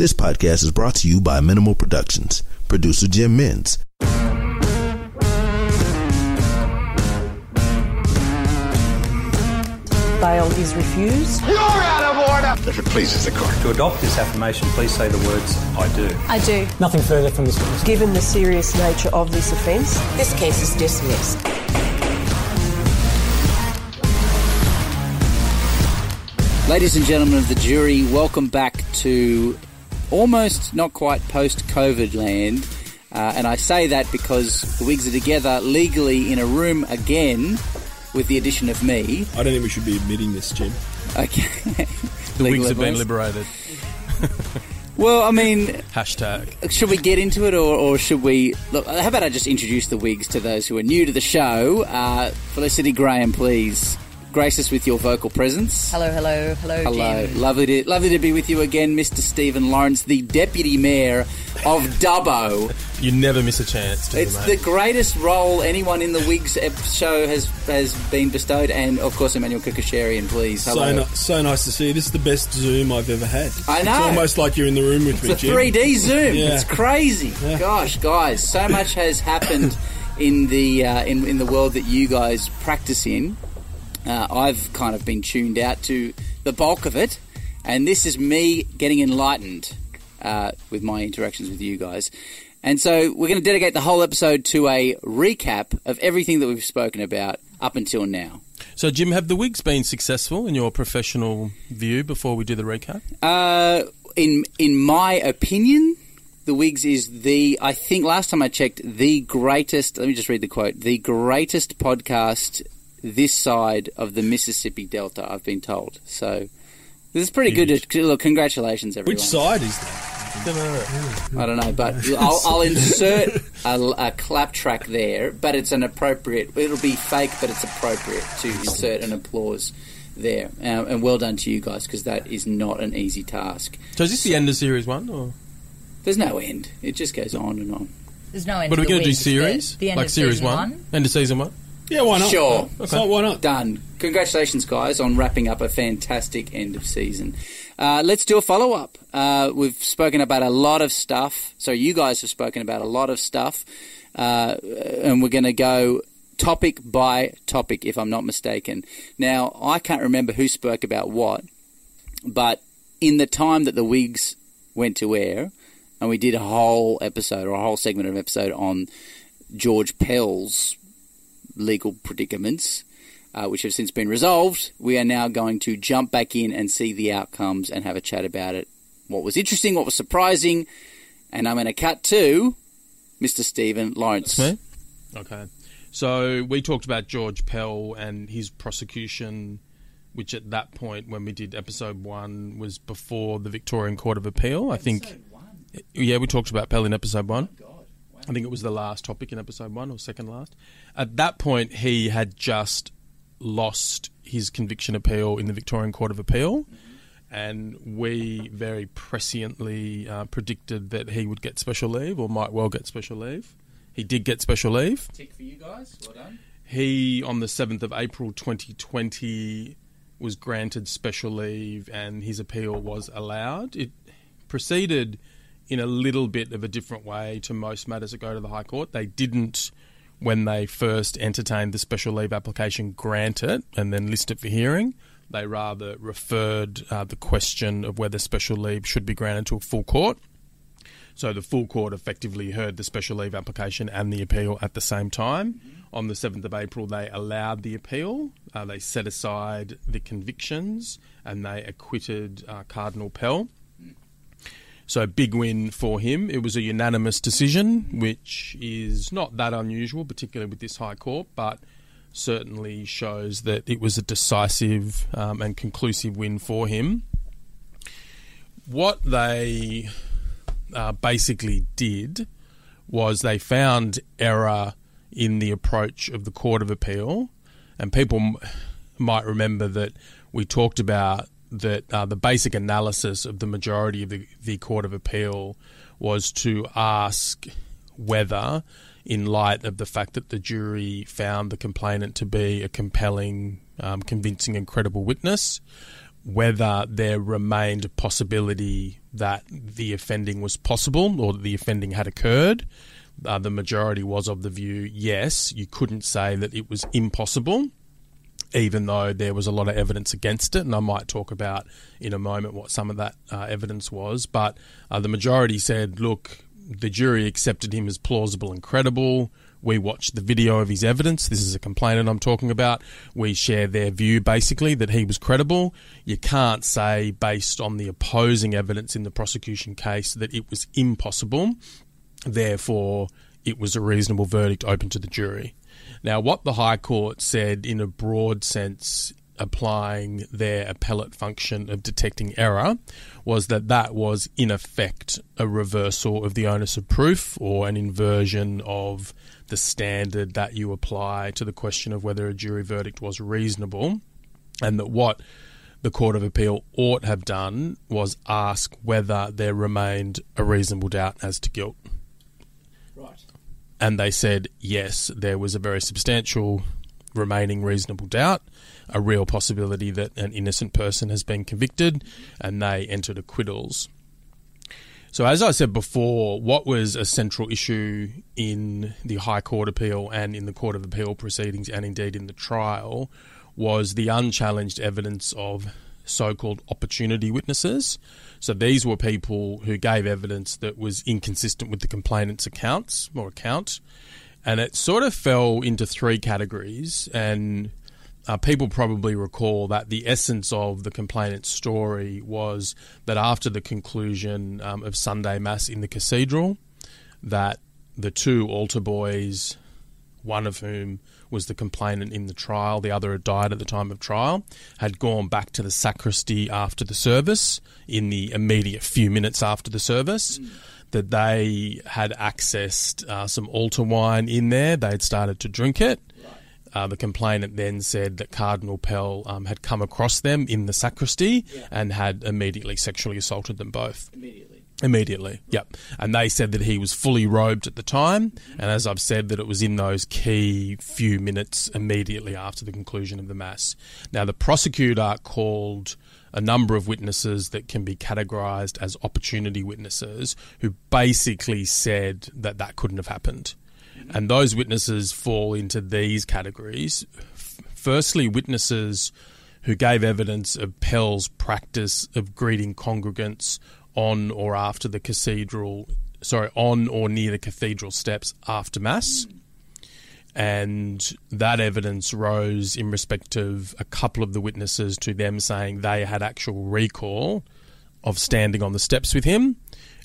This podcast is brought to you by Minimal Productions. Producer Jim Minns. Bail is refused. You're out of order! If it pleases the court. To adopt this affirmation, please say the words, I do. I do. Nothing further from this witness. Given the serious nature of this offence, this case is dismissed. Ladies and gentlemen of the jury, welcome back to almost not quite post-COVID land. And I say that because the Wigs are together legally in a room again with the addition of me. I don't think we should be admitting this, Jim. Okay. The Wigs have been liberated. Well, I mean... Hashtag. Should we get into it or should we... Look, how about I just introduce the Wigs to those who are new to the show? Felicity Graham, please. Grace us with your vocal presence. Hello, Jim. Lovely to be with you again, Mr. Stephen Lawrence, the Deputy Mayor of Dubbo. You never miss a chance, do you, mate? It's the greatest role anyone in the Wigs show has been bestowed, and of course, Emmanuel Kukasharian, please. Hello. So nice to see you. This is the best Zoom I've ever had. I know. It's almost like you're in the room with me, Jim. It's a 3D Zoom. Yeah. It's crazy. Yeah. Gosh, guys, so much has happened in the world that you guys practice in. I've kind of been tuned out to the bulk of it, and this is me getting enlightened with my interactions with you guys. And so we're going to dedicate the whole episode to a recap of everything that we've spoken about up until now. So, Jim, have the Wigs been successful in your professional view before we do the recap? In my opinion, the Wigs is I think last time I checked, the greatest, let me just read the quote, the greatest podcast this side of the Mississippi Delta, I've been told. So this is pretty good. Look, congratulations, everyone. Which side is that? I don't know, but I'll insert a clap track there, but it's an appropriate... It'll be fake, but it's appropriate to insert an applause there. And well done to you guys, because that is not an easy task. So is this the end of Series 1? Or there's no end. It just goes on and on. There's no end. But are we going to do series? The end like of Series 1? End of Season 1? Yeah, why not? Sure. Okay. So why not? Done. Congratulations, guys, on wrapping up a fantastic end of season. Let's do a follow-up. We've spoken about a lot of stuff. So you guys have spoken about a lot of stuff. And we're going to go topic by topic, if I'm not mistaken. Now, I can't remember who spoke about what, but in the time that the Wigs went to air, and we did a whole episode or a whole segment of an episode on George Pell's legal predicaments, which have since been resolved, we are now going to jump back in and see the outcomes and have a chat about it. What was interesting, what was surprising, and I'm going to cut to Mr. Stephen Lawrence. Okay. So we talked about George Pell and his prosecution, which at that point when we did episode 1 was before the Victorian Court of Appeal. Yeah, we talked about Pell in episode 1. Oh, God. I think it was the last topic in episode 1 or second last. At that point, he had just lost his conviction appeal in the Victorian Court of Appeal, and we very presciently predicted that he would get special leave or might well get special leave. He did get special leave. Tick for you guys. Well done. He, on the 7th of April 2020, was granted special leave and his appeal was allowed. It proceeded in a little bit of a different way to most matters that go to the High Court. They didn't, when they first entertained the special leave application, grant it and then list it for hearing. They rather referred the question of whether special leave should be granted to a full court. So the full court effectively heard the special leave application and the appeal at the same time. On the 7th of April, they allowed the appeal. They set aside the convictions and they acquitted Cardinal Pell. So, big win for him. It was a unanimous decision, which is not that unusual, particularly with this High Court, but certainly shows that it was a decisive and conclusive win for him. What they basically did was they found error in the approach of the Court of Appeal, and people might remember that we talked about that the basic analysis of the majority of the Court of Appeal was to ask whether, in light of the fact that the jury found the complainant to be a compelling, convincing and credible witness, whether there remained a possibility that the offending was possible or that the offending had occurred. The majority was of the view, yes, you couldn't say that it was impossible, even though there was a lot of evidence against it. And I might talk about in a moment what some of that evidence was. But the majority said, look, the jury accepted him as plausible and credible. We watched the video of his evidence. This is a complainant I'm talking about. We share their view, basically, that he was credible. You can't say, based on the opposing evidence in the prosecution case, that it was impossible. Therefore, it was a reasonable verdict open to the jury. Now, what the High Court said in a broad sense, applying their appellate function of detecting error, was that that was, in effect, a reversal of the onus of proof or an inversion of the standard that you apply to the question of whether a jury verdict was reasonable, and that what the Court of Appeal ought have done was ask whether there remained a reasonable doubt as to guilt. Right. And they said, yes, there was a very substantial remaining reasonable doubt, a real possibility that an innocent person has been convicted, and they entered acquittals. So as I said before, what was a central issue in the High Court appeal and in the Court of Appeal proceedings and indeed in the trial was the unchallenged evidence of so-called opportunity witnesses. So these were people who gave evidence that was inconsistent with the complainant's account. And it sort of fell into three categories, and people probably recall that the essence of the complainant's story was that after the conclusion of Sunday Mass in the cathedral, that the two altar boys, one of whom was the complainant in the trial, the other had died at the time of trial, had gone back to the sacristy after the service, in the immediate few minutes after the service, that they had accessed some altar wine in there. They'd started to drink it. Right. The complainant then said that Cardinal Pell had come across them in the sacristy and had immediately sexually assaulted them both. Immediately, yep. And they said that he was fully robed at the time, and as I've said, that it was in those key few minutes immediately after the conclusion of the Mass. Now, the prosecutor called a number of witnesses that can be categorised as opportunity witnesses who basically said that that couldn't have happened. And those witnesses fall into these categories. Firstly, witnesses who gave evidence of Pell's practice of greeting congregants on or near the cathedral steps after Mass. And that evidence rose in respect of a couple of the witnesses to them saying they had actual recall of standing on the steps with him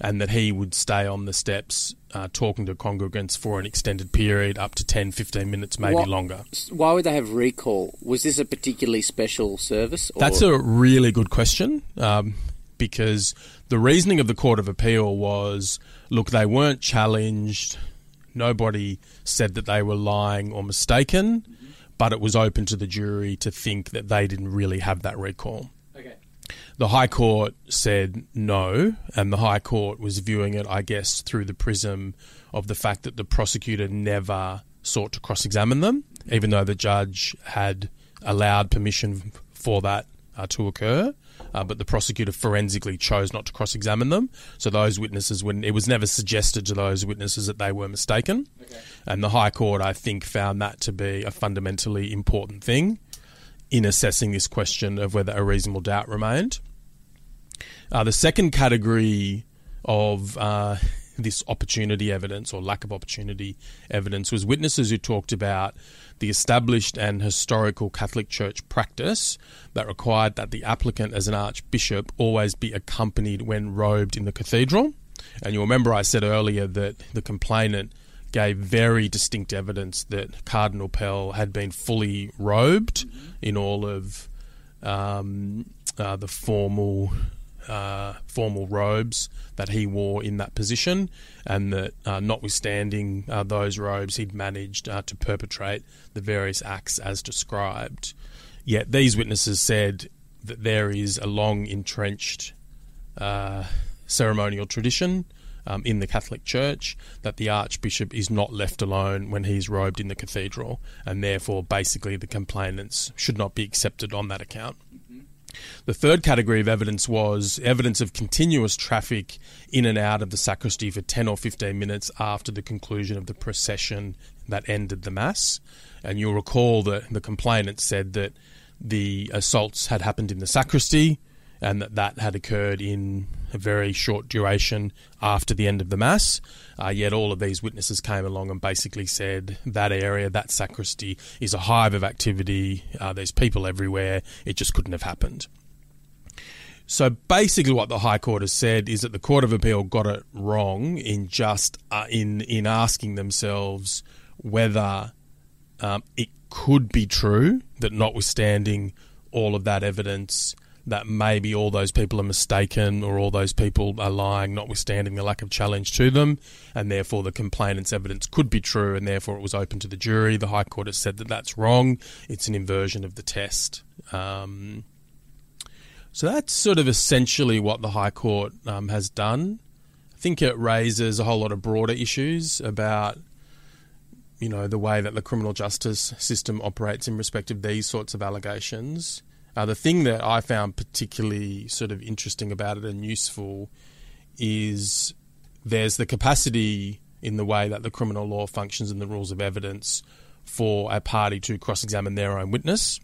and that he would stay on the steps talking to congregants for an extended period, up to 10, 15 minutes, maybe longer. Why would they have recall? Was this a particularly special service? Or? That's a really good question. Because the reasoning of the Court of Appeal was, look, they weren't challenged, nobody said that they were lying or mistaken, but it was open to the jury to think that they didn't really have that recall. Okay. The High Court said no, and the High Court was viewing it, I guess, through the prism of the fact that the prosecutor never sought to cross-examine them, even though the judge had allowed permission for that to occur. But the prosecutor forensically chose not to cross-examine them. So those witnesses it was never suggested to those witnesses that they were mistaken. Okay. And the High Court, I think, found that to be a fundamentally important thing in assessing this question of whether a reasonable doubt remained. The second category of this opportunity evidence or lack of opportunity evidence was witnesses who talked about the established and historical Catholic Church practice that required that the applicant as an archbishop always be accompanied when robed in the cathedral. And you'll remember I said earlier that the complainant gave very distinct evidence that Cardinal Pell had been fully robed in all of the formal robes that he wore in that position, and that notwithstanding those robes, he'd managed to perpetrate the various acts as described. Yet these witnesses said that there is a long entrenched ceremonial tradition in the Catholic Church that the Archbishop is not left alone when he's robed in the cathedral, and therefore basically the complainants should not be accepted on that account. The third category of evidence was evidence of continuous traffic in and out of the sacristy for 10 or 15 minutes after the conclusion of the procession that ended the Mass. And you'll recall that the complainant said that the assaults had happened in the sacristy and that that had occurred in a very short duration after the end of the Mass. Yet all of these witnesses came along and basically said that area, that sacristy, is a hive of activity. There's people everywhere. It just couldn't have happened. So basically what the High Court has said is that the Court of Appeal got it wrong in just in asking themselves whether it could be true that notwithstanding all of that evidence that maybe all those people are mistaken or all those people are lying, notwithstanding the lack of challenge to them, and therefore the complainant's evidence could be true and therefore it was open to the jury. The High Court has said that that's wrong. It's an inversion of the test. So that's sort of essentially what the High Court has done. I think it raises a whole lot of broader issues about, you know, the way that the criminal justice system operates in respect of these sorts of allegations. The thing that I found particularly sort of interesting about it and useful is there's the capacity in the way that the criminal law functions and the rules of evidence for a party to cross-examine their own witness.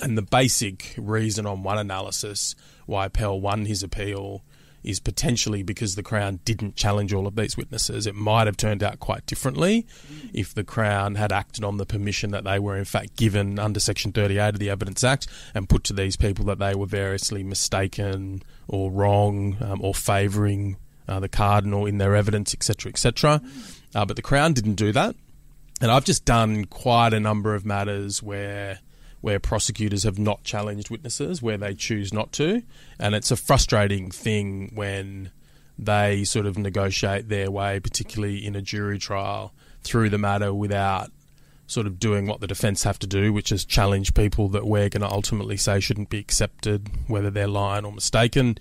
And the basic reason on one analysis why Pell won his appeal is potentially because the Crown didn't challenge all of these witnesses. It might have turned out quite differently if the Crown had acted on the permission that they were in fact given under Section 38 of the Evidence Act and put to these people that they were variously mistaken or wrong or favouring the Cardinal in their evidence, etc., etc. But the Crown didn't do that. And I've just done quite a number of matters where prosecutors have not challenged witnesses, where they choose not to. And it's a frustrating thing when they sort of negotiate their way, particularly in a jury trial, through the matter without sort of doing what the defence have to do, which is challenge people that we're going to ultimately say shouldn't be accepted, whether they're lying or mistaken.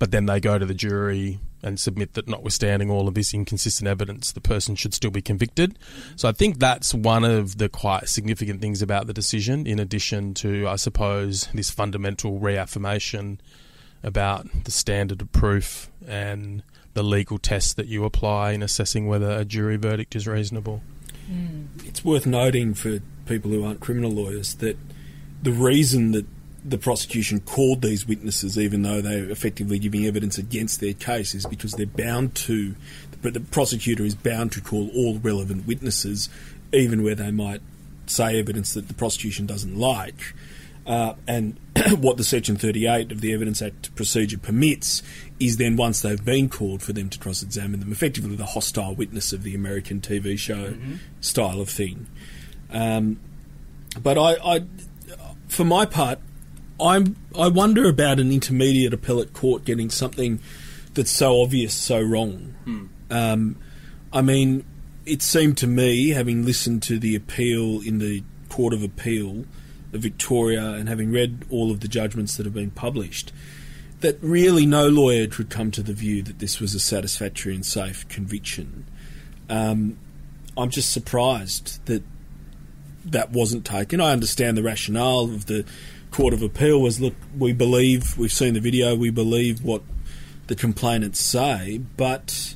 But then they go to the jury and submit that notwithstanding all of this inconsistent evidence, the person should still be convicted. So I think that's one of the quite significant things about the decision, in addition to, I suppose, this fundamental reaffirmation about the standard of proof and the legal tests that you apply in assessing whether a jury verdict is reasonable. It's worth noting for people who aren't criminal lawyers that the reason that the prosecution called these witnesses, even though they're effectively giving evidence against their case, is because they're bound to, the prosecutor is bound to call all relevant witnesses, even where they might say evidence that the prosecution doesn't like. And what the Section 38 of the Evidence Act procedure permits is then, once they've been called, for them to cross-examine them, effectively the hostile witness of the American TV show style of thing. But I, for my part, I wonder about an intermediate appellate court getting something that's so obvious so wrong. I mean, it seemed to me, having listened to the appeal in the Court of Appeal of Victoria and having read all of the judgments that have been published, that really no lawyer could come to the view that this was a satisfactory and safe conviction. I'm just surprised that that wasn't taken. I understand the rationale of the Court of Appeal was, look, we believe, we've seen the video, we believe what the complainants say, but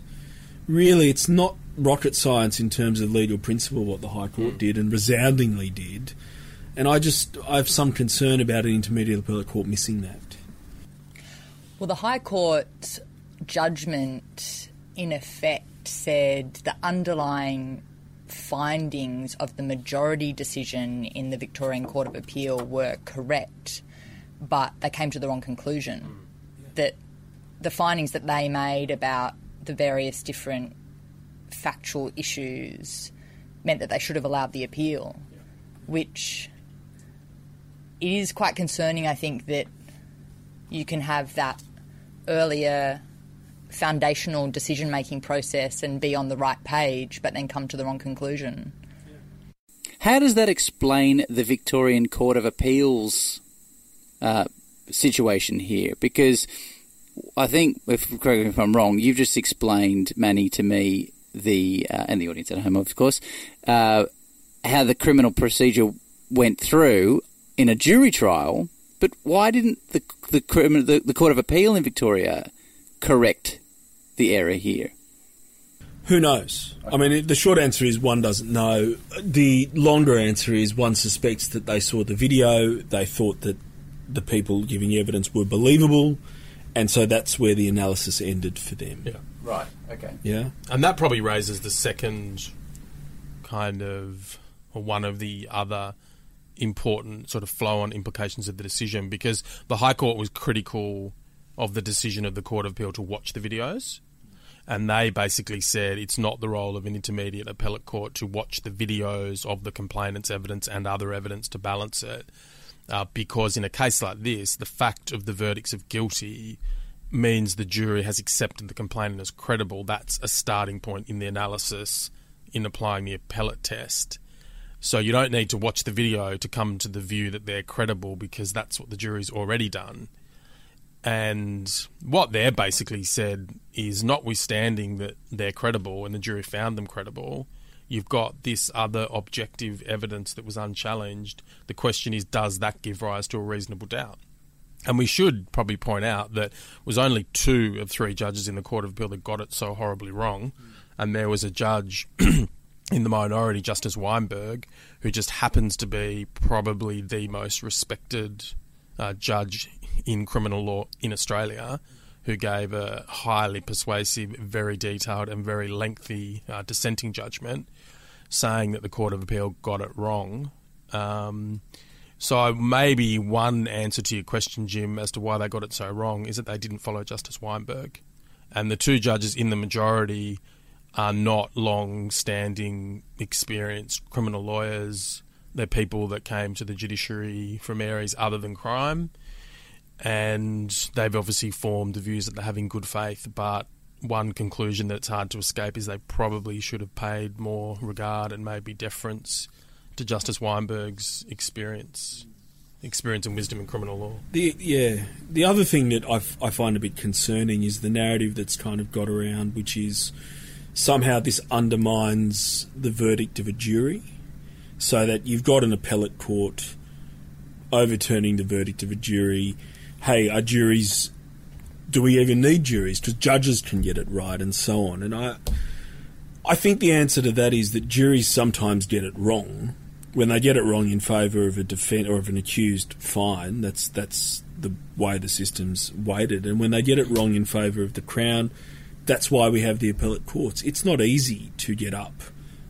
really it's not rocket science in terms of legal principle what the High Court did, and resoundingly did. And I have some concern about an intermediate appellate court missing that. Well, the High Court judgment in effect said the underlying findings of the majority decision in the Victorian Court of Appeal were correct, but they came to the wrong conclusion. That the findings that they made about the various different factual issues meant that they should have allowed the appeal, which it is quite concerning, I think, that you can have that earlier foundational decision-making process and be on the right page but then come to the wrong conclusion. How does that explain the Victorian Court of Appeals situation here? Because I think, correct me if I'm wrong, you've just explained, Manny, to me, and the audience at home, of course, how the criminal procedure went through in a jury trial, But why didn't the Court of Appeal in Victoria correct the error here? Who knows? I mean, the short answer is one doesn't know. The longer answer is one suspects that they saw the video, they thought that the people giving evidence were believable, and so that's where the analysis ended for them. Yeah. Right, okay. Yeah. And that probably raises the second kind of, or one of the other important sort of flow-on implications of the decision, because the High Court was critical of the decision of the Court of Appeal to watch the videos. And they basically said it's not the role of an intermediate appellate court to watch the videos of the complainant's evidence and other evidence to balance it, because in a case like this, the fact of the verdicts of guilty means the jury has accepted the complainant as credible. That's a starting point in the analysis in applying the appellate test. So you don't need to watch the video to come to the view that they're credible, because that's what the jury's already done. And what they're basically said is, notwithstanding that they're credible and the jury found them credible, you've got this other objective evidence that was unchallenged. The question is, does that give rise to a reasonable doubt? And we should probably point out that it was only 2 of 3 judges in the Court of Appeal that got it so horribly wrong. And there was a judge in the minority, Justice Weinberg, who just happens to be probably the most respected judge in criminal law in Australia, who gave a highly persuasive, very detailed and very lengthy dissenting judgment, saying that the Court of Appeal got it wrong. So maybe one answer to your question, Jim, as to why they got it so wrong is that they didn't follow Justice Weinberg. And the 2 judges in the majority are not long-standing, experienced criminal lawyers. They're people that came to the judiciary from areas other than crime. And they've obviously formed the views that they have in good faith, but one conclusion that's hard to escape is they probably should have paid more regard and maybe deference to Justice Weinberg's experience and wisdom in criminal law. The other thing that I find a bit concerning is the narrative that's kind of got around, which is somehow this undermines the verdict of a jury, so that you've got an appellate court overturning the verdict of a jury. Hey, are juries... do we even need juries? Because judges can get it right and so on. And I think the answer to that is that juries sometimes get it wrong. When they get it wrong in favour of a defence or of an accused, fine. That's the way the system's weighted. And when they get it wrong in favour of the Crown, that's why we have the appellate courts. It's not easy to get up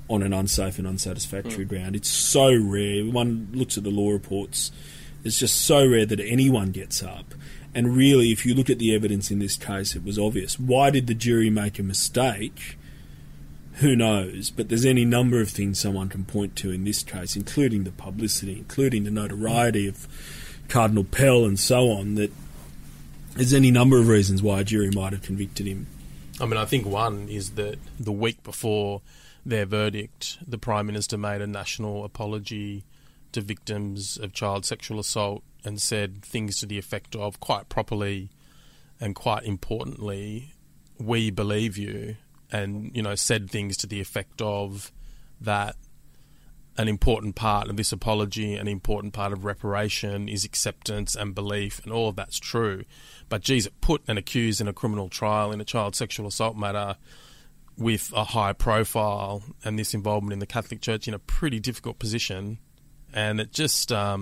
on an unsafe and unsatisfactory ground. It's so rare. One looks at the law reports. It's just so rare that anyone gets up. And really, if you look at the evidence in this case, it was obvious. Why did the jury make a mistake? Who knows? But there's any number of things someone can point to in this case, including the publicity, including the notoriety of Cardinal Pell and so on, that there's any number of reasons why a jury might have convicted him. I mean, I think one is that the week before their verdict, the Prime Minister made a national apology to victims of child sexual assault and said things to the effect of, quite properly and quite importantly, "We believe you." And, you know, said things to the effect of that an important part of this apology, an important part of reparation is acceptance and belief, and all of that's true. But, geez, it put an accused in a criminal trial in a child sexual assault matter with a high profile and this involvement in the Catholic Church in a pretty difficult position. And it just... there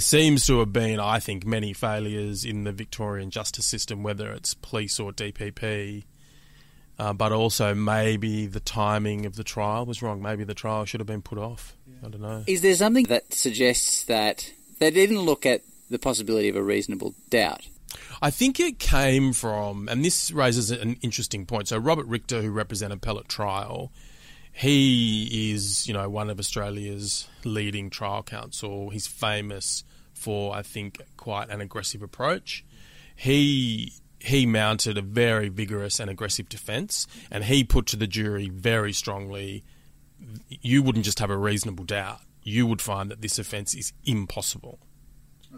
seems to have been, I think, many failures in the Victorian justice system, whether it's police or DPP, but also maybe the timing of the trial was wrong. Maybe the trial should have been put off. Yeah. I don't know. Is there something that suggests that they didn't look at the possibility of a reasonable doubt? I think it came from, and this raises an interesting point. So Robert Richter, who represented Pell at trial, he is, you know, one of Australia's leading trial counsel. He's famous for, I think, quite an aggressive approach. He mounted a very vigorous and aggressive defence, and he put to the jury very strongly, you wouldn't just have a reasonable doubt, you would find that this offence is impossible.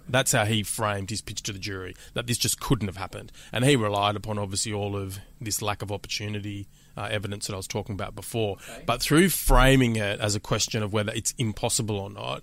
That's how he framed his pitch to the jury, that this just couldn't have happened. And he relied upon, obviously, all of this lack of opportunity evidence that I was talking about before. Okay. But through framing it as a question of whether it's impossible or not,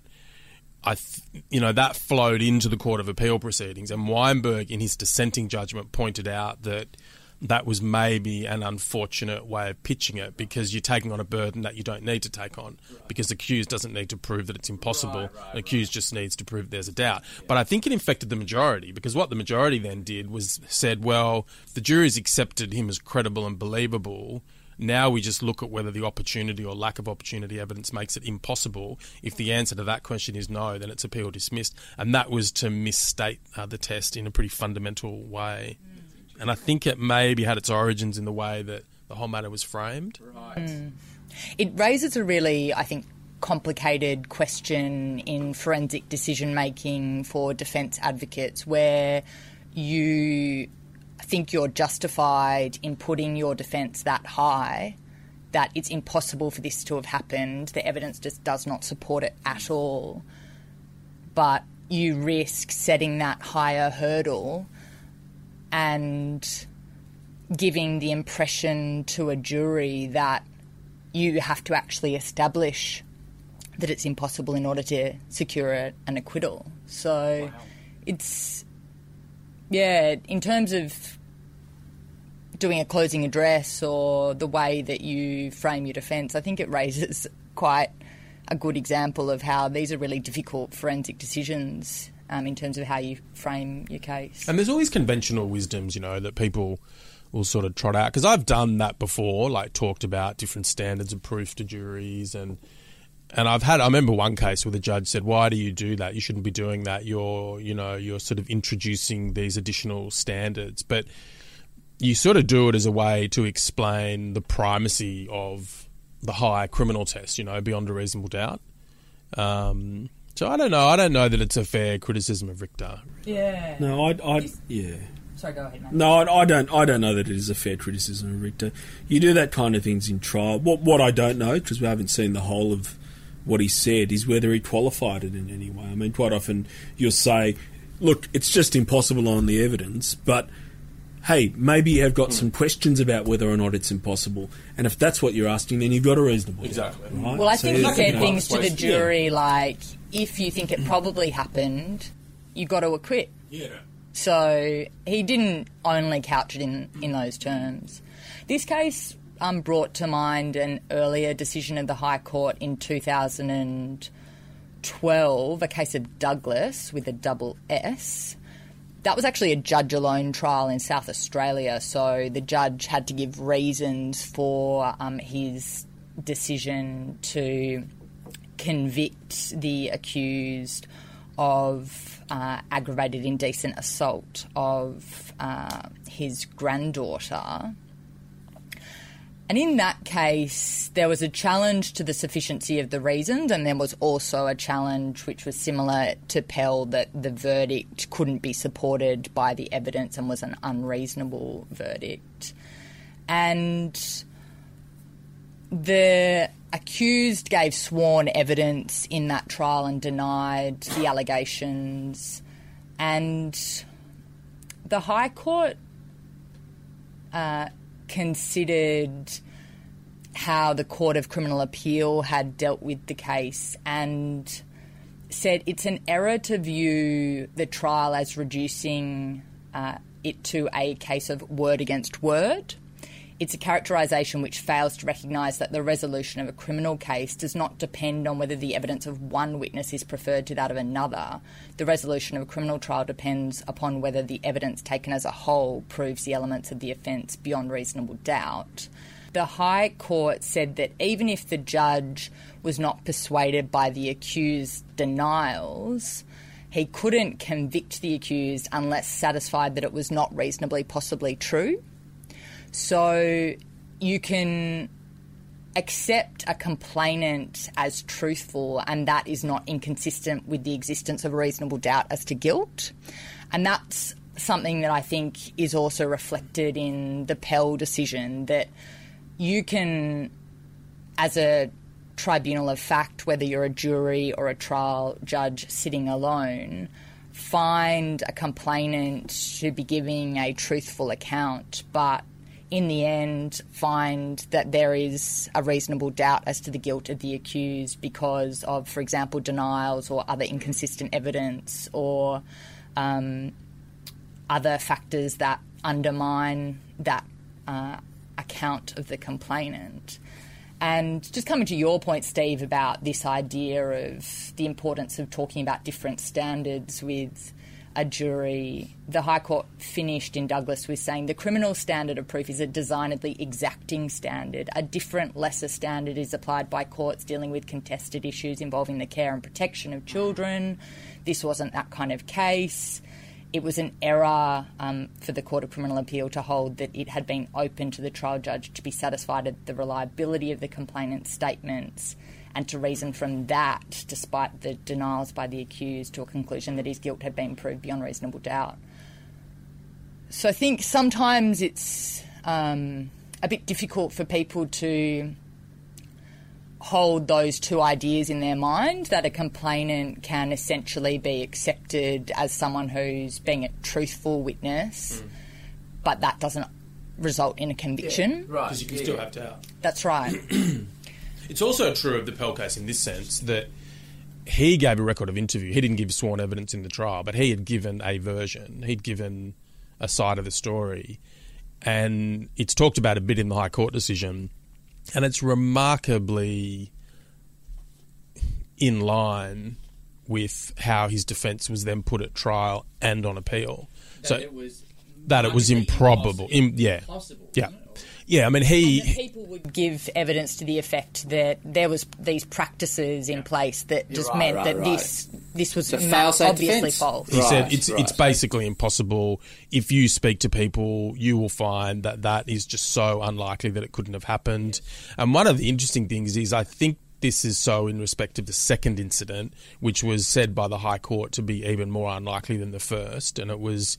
that flowed into the Court of Appeal proceedings, and Weinberg, in his dissenting judgment, pointed out that that was maybe an unfortunate way of pitching it, because you're taking on a burden that you don't need to take on, because the accused doesn't need to prove that it's impossible. The accused just needs to prove there's a doubt. Yeah. But I think it infected the majority, because what the majority then did was said, well, if the jury's accepted him as credible and believable, now we just look at whether the opportunity or lack of opportunity evidence makes it impossible. If the answer to that question is no, then it's appeal dismissed. And that was to misstate the test in a pretty fundamental way. Mm. And I think it maybe had its origins in the way that the whole matter was framed. Right. Mm. It raises a really, I think, complicated question in forensic decision-making for defence advocates, where you think you're justified in putting your defence that high, that it's impossible for this to have happened, the evidence just does not support it at all. But you risk setting that higher hurdle and giving the impression to a jury that you have to actually establish that it's impossible in order to secure an acquittal. So it's, in terms of doing a closing address or the way that you frame your defence, I think it raises quite a good example of how these are really difficult forensic decisions in terms of how you frame your case. And there's all these conventional wisdoms, that people will sort of trot out. Because I've done that before, like talked about different standards of proof to juries. And I remember one case where the judge said, why do you do that? You shouldn't be doing that. You're sort of introducing these additional standards. But you sort of do it as a way to explain the primacy of the high criminal test, beyond a reasonable doubt. So I don't know. I don't know that it's a fair criticism of Richter. Yeah. No, I. Sorry, go ahead, mate. No, I don't. I don't know that it is a fair criticism of Richter. You do that kind of things in trial. What I don't know, because we haven't seen the whole of what he said, is whether he qualified it in any way. I mean, quite often you'll say, "Look, it's just impossible on the evidence," but hey, maybe you have got some questions about whether or not it's impossible, and if that's what you're asking, then you've got a reasonable doubt. Exactly. Right? Well, I think he said things to the jury like, if you think it probably happened, you've got to acquit. Yeah. So he didn't only couch it in those terms. This case brought to mind an earlier decision of the High Court in 2012, a case of Douglas with a double S. That was actually a judge-alone trial in South Australia, so the judge had to give reasons for his decision to convict the accused of aggravated indecent assault of his granddaughter. And in that case, there was a challenge to the sufficiency of the reasons, and there was also a challenge which was similar to Pell, that the verdict couldn't be supported by the evidence and was an unreasonable verdict. And the accused gave sworn evidence in that trial and denied the allegations. And the High Court considered how the Court of Criminal Appeal had dealt with the case and said it's an error to view the trial as reducing it to a case of word against word. It's a characterisation which fails to recognise that the resolution of a criminal case does not depend on whether the evidence of one witness is preferred to that of another. The resolution of a criminal trial depends upon whether the evidence taken as a whole proves the elements of the offence beyond reasonable doubt. The High Court said that even if the judge was not persuaded by the accused's denials, he couldn't convict the accused unless satisfied that it was not reasonably possibly true. So you can accept a complainant as truthful, and that is not inconsistent with the existence of a reasonable doubt as to guilt. And that's something that I think is also reflected in the Pell decision, that you can, as a tribunal of fact, whether you're a jury or a trial judge sitting alone, find a complainant to be giving a truthful account, but in the end find that there is a reasonable doubt as to the guilt of the accused because of, for example, denials or other inconsistent evidence or other factors that undermine that account of the complainant. And just coming to your point, Steve, about this idea of the importance of talking about different standards with a jury, the High Court finished in Douglas with saying the criminal standard of proof is a designedly exacting standard. A different, lesser standard is applied by courts dealing with contested issues involving the care and protection of children. This wasn't that kind of case. It was an error for the Court of Criminal Appeal to hold that it had been open to the trial judge to be satisfied at the reliability of the complainant's statements and to reason from that, despite the denials by the accused, to a conclusion that his guilt had been proved beyond reasonable doubt. So I think sometimes it's a bit difficult for people to hold those two ideas in their mind, that a complainant can essentially be accepted as someone who's being a truthful witness, but that doesn't result in a conviction. Yeah, right. Because you can still have doubt. That's right. It's also true of the Pell case in this sense that he gave a record of interview. He didn't give sworn evidence in the trial, but he had given a version. He'd given a side of the story. And it's talked about a bit in the High Court decision, and it's remarkably in line with how his defence was then put at trial and on appeal. It was improbable. Impossible. Yeah. Yeah, I mean, and people would give evidence to the effect that there was these practices in place that just meant that this was obviously false. He said it's basically impossible. If you speak to people, you will find that is just so unlikely that it couldn't have happened. Yeah. And one of the interesting things is I think this is so in respect of the second incident, which was said by the High Court to be even more unlikely than the first, and it was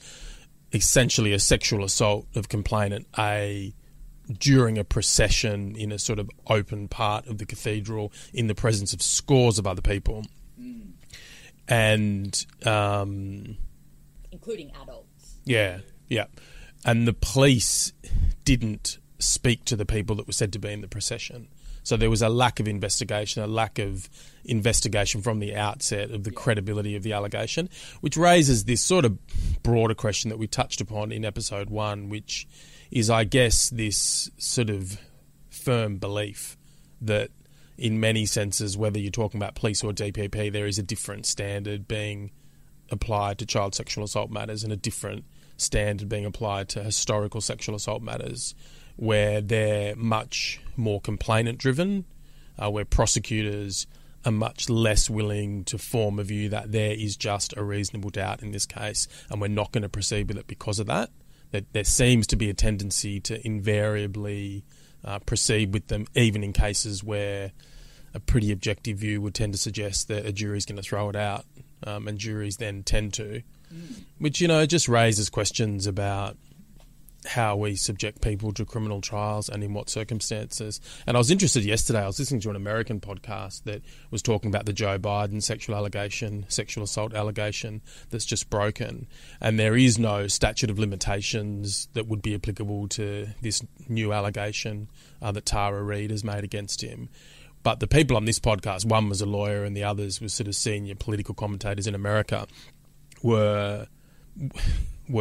essentially a sexual assault of complainant A during a procession in a sort of open part of the cathedral in the presence of scores of other people. Mm. And including adults. Yeah, yeah. And the police didn't speak to the people that were said to be in the procession. So there was a lack of investigation, from the outset of the credibility of the allegation, which raises this sort of broader question that we touched upon in episode one, which is, I guess, this sort of firm belief that in many senses, whether you're talking about police or DPP, there is a different standard being applied to child sexual assault matters and a different standard being applied to historical sexual assault matters, where they're much more complainant-driven, where prosecutors are much less willing to form a view that there is just a reasonable doubt in this case and we're not going to proceed with it because of that. That there seems to be a tendency to invariably proceed with them, even in cases where a pretty objective view would tend to suggest that a jury's going to throw it out, and juries then tend to, which, you know, just raises questions about how we subject people to criminal trials and in what circumstances. And I was interested yesterday, I was listening to an American podcast that was talking about the Joe Biden sexual assault allegation that's just broken. And there is no statute of limitations that would be applicable to this new allegation that Tara Reid has made against him. But the people on this podcast, one was a lawyer and the others were sort of senior political commentators in America, were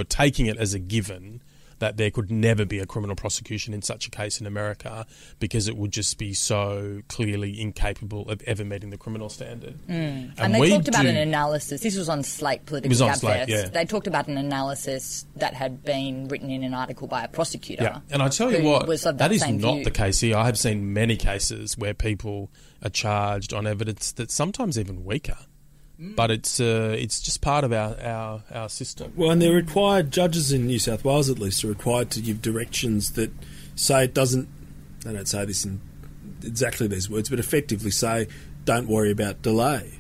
taking it as a given that there could never be a criminal prosecution in such a case in America because it would just be so clearly incapable of ever meeting the criminal standard. Mm. And they talked about an analysis. This was on Slate Political Gabfest. Yeah. They talked about an analysis that had been written in an article by a prosecutor. Yeah. And I tell you what, that is not the case here. I have seen many cases where people are charged on evidence that's sometimes even weaker. But it's just part of our system. Well, and they're required, judges in New South Wales at least, are required to give directions that say it doesn't, they don't say this in exactly these words, but effectively say, don't worry about delay.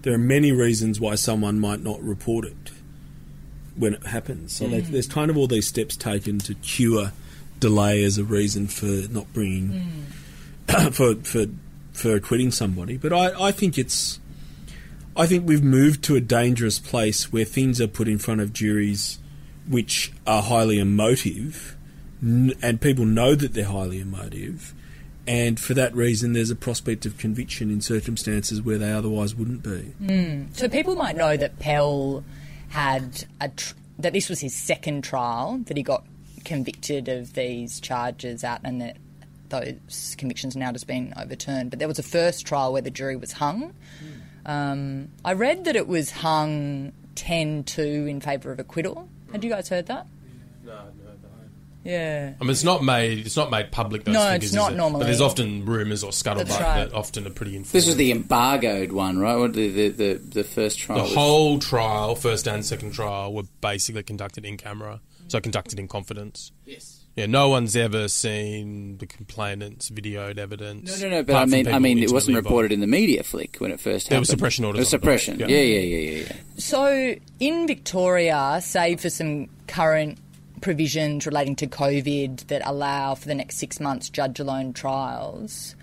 There are many reasons why someone might not report it when it happens. So there's kind of all these steps taken to cure delay as a reason for not bringing, for acquitting somebody. But I think we've moved to a dangerous place where things are put in front of juries which are highly emotive and people know that they're highly emotive, and for that reason there's a prospect of conviction in circumstances where they otherwise wouldn't be. So people might know that Pell had that this was his second trial, that he got convicted of these charges out, and that those convictions now just been overturned. But there was a first trial where the jury was hung. I read that it was hung 10-2 in favour of acquittal. Had you guys heard that? No. Yeah. I mean, it's not made public, those figures. No, it's not normally. But there's often rumours or scuttlebutt that often are pretty informal. This was the embargoed one, right? The first trial. The whole trial, first and second trial, were basically conducted in camera, so conducted in confidence. Yes. Yeah, no one's ever seen the complainant's videoed evidence. No, but I mean, it wasn't reported in the media flick when it first happened. There was suppression orders. It was suppression. Yeah. So in Victoria, save for some current provisions relating to COVID that allow for the next 6 months judge-alone trials,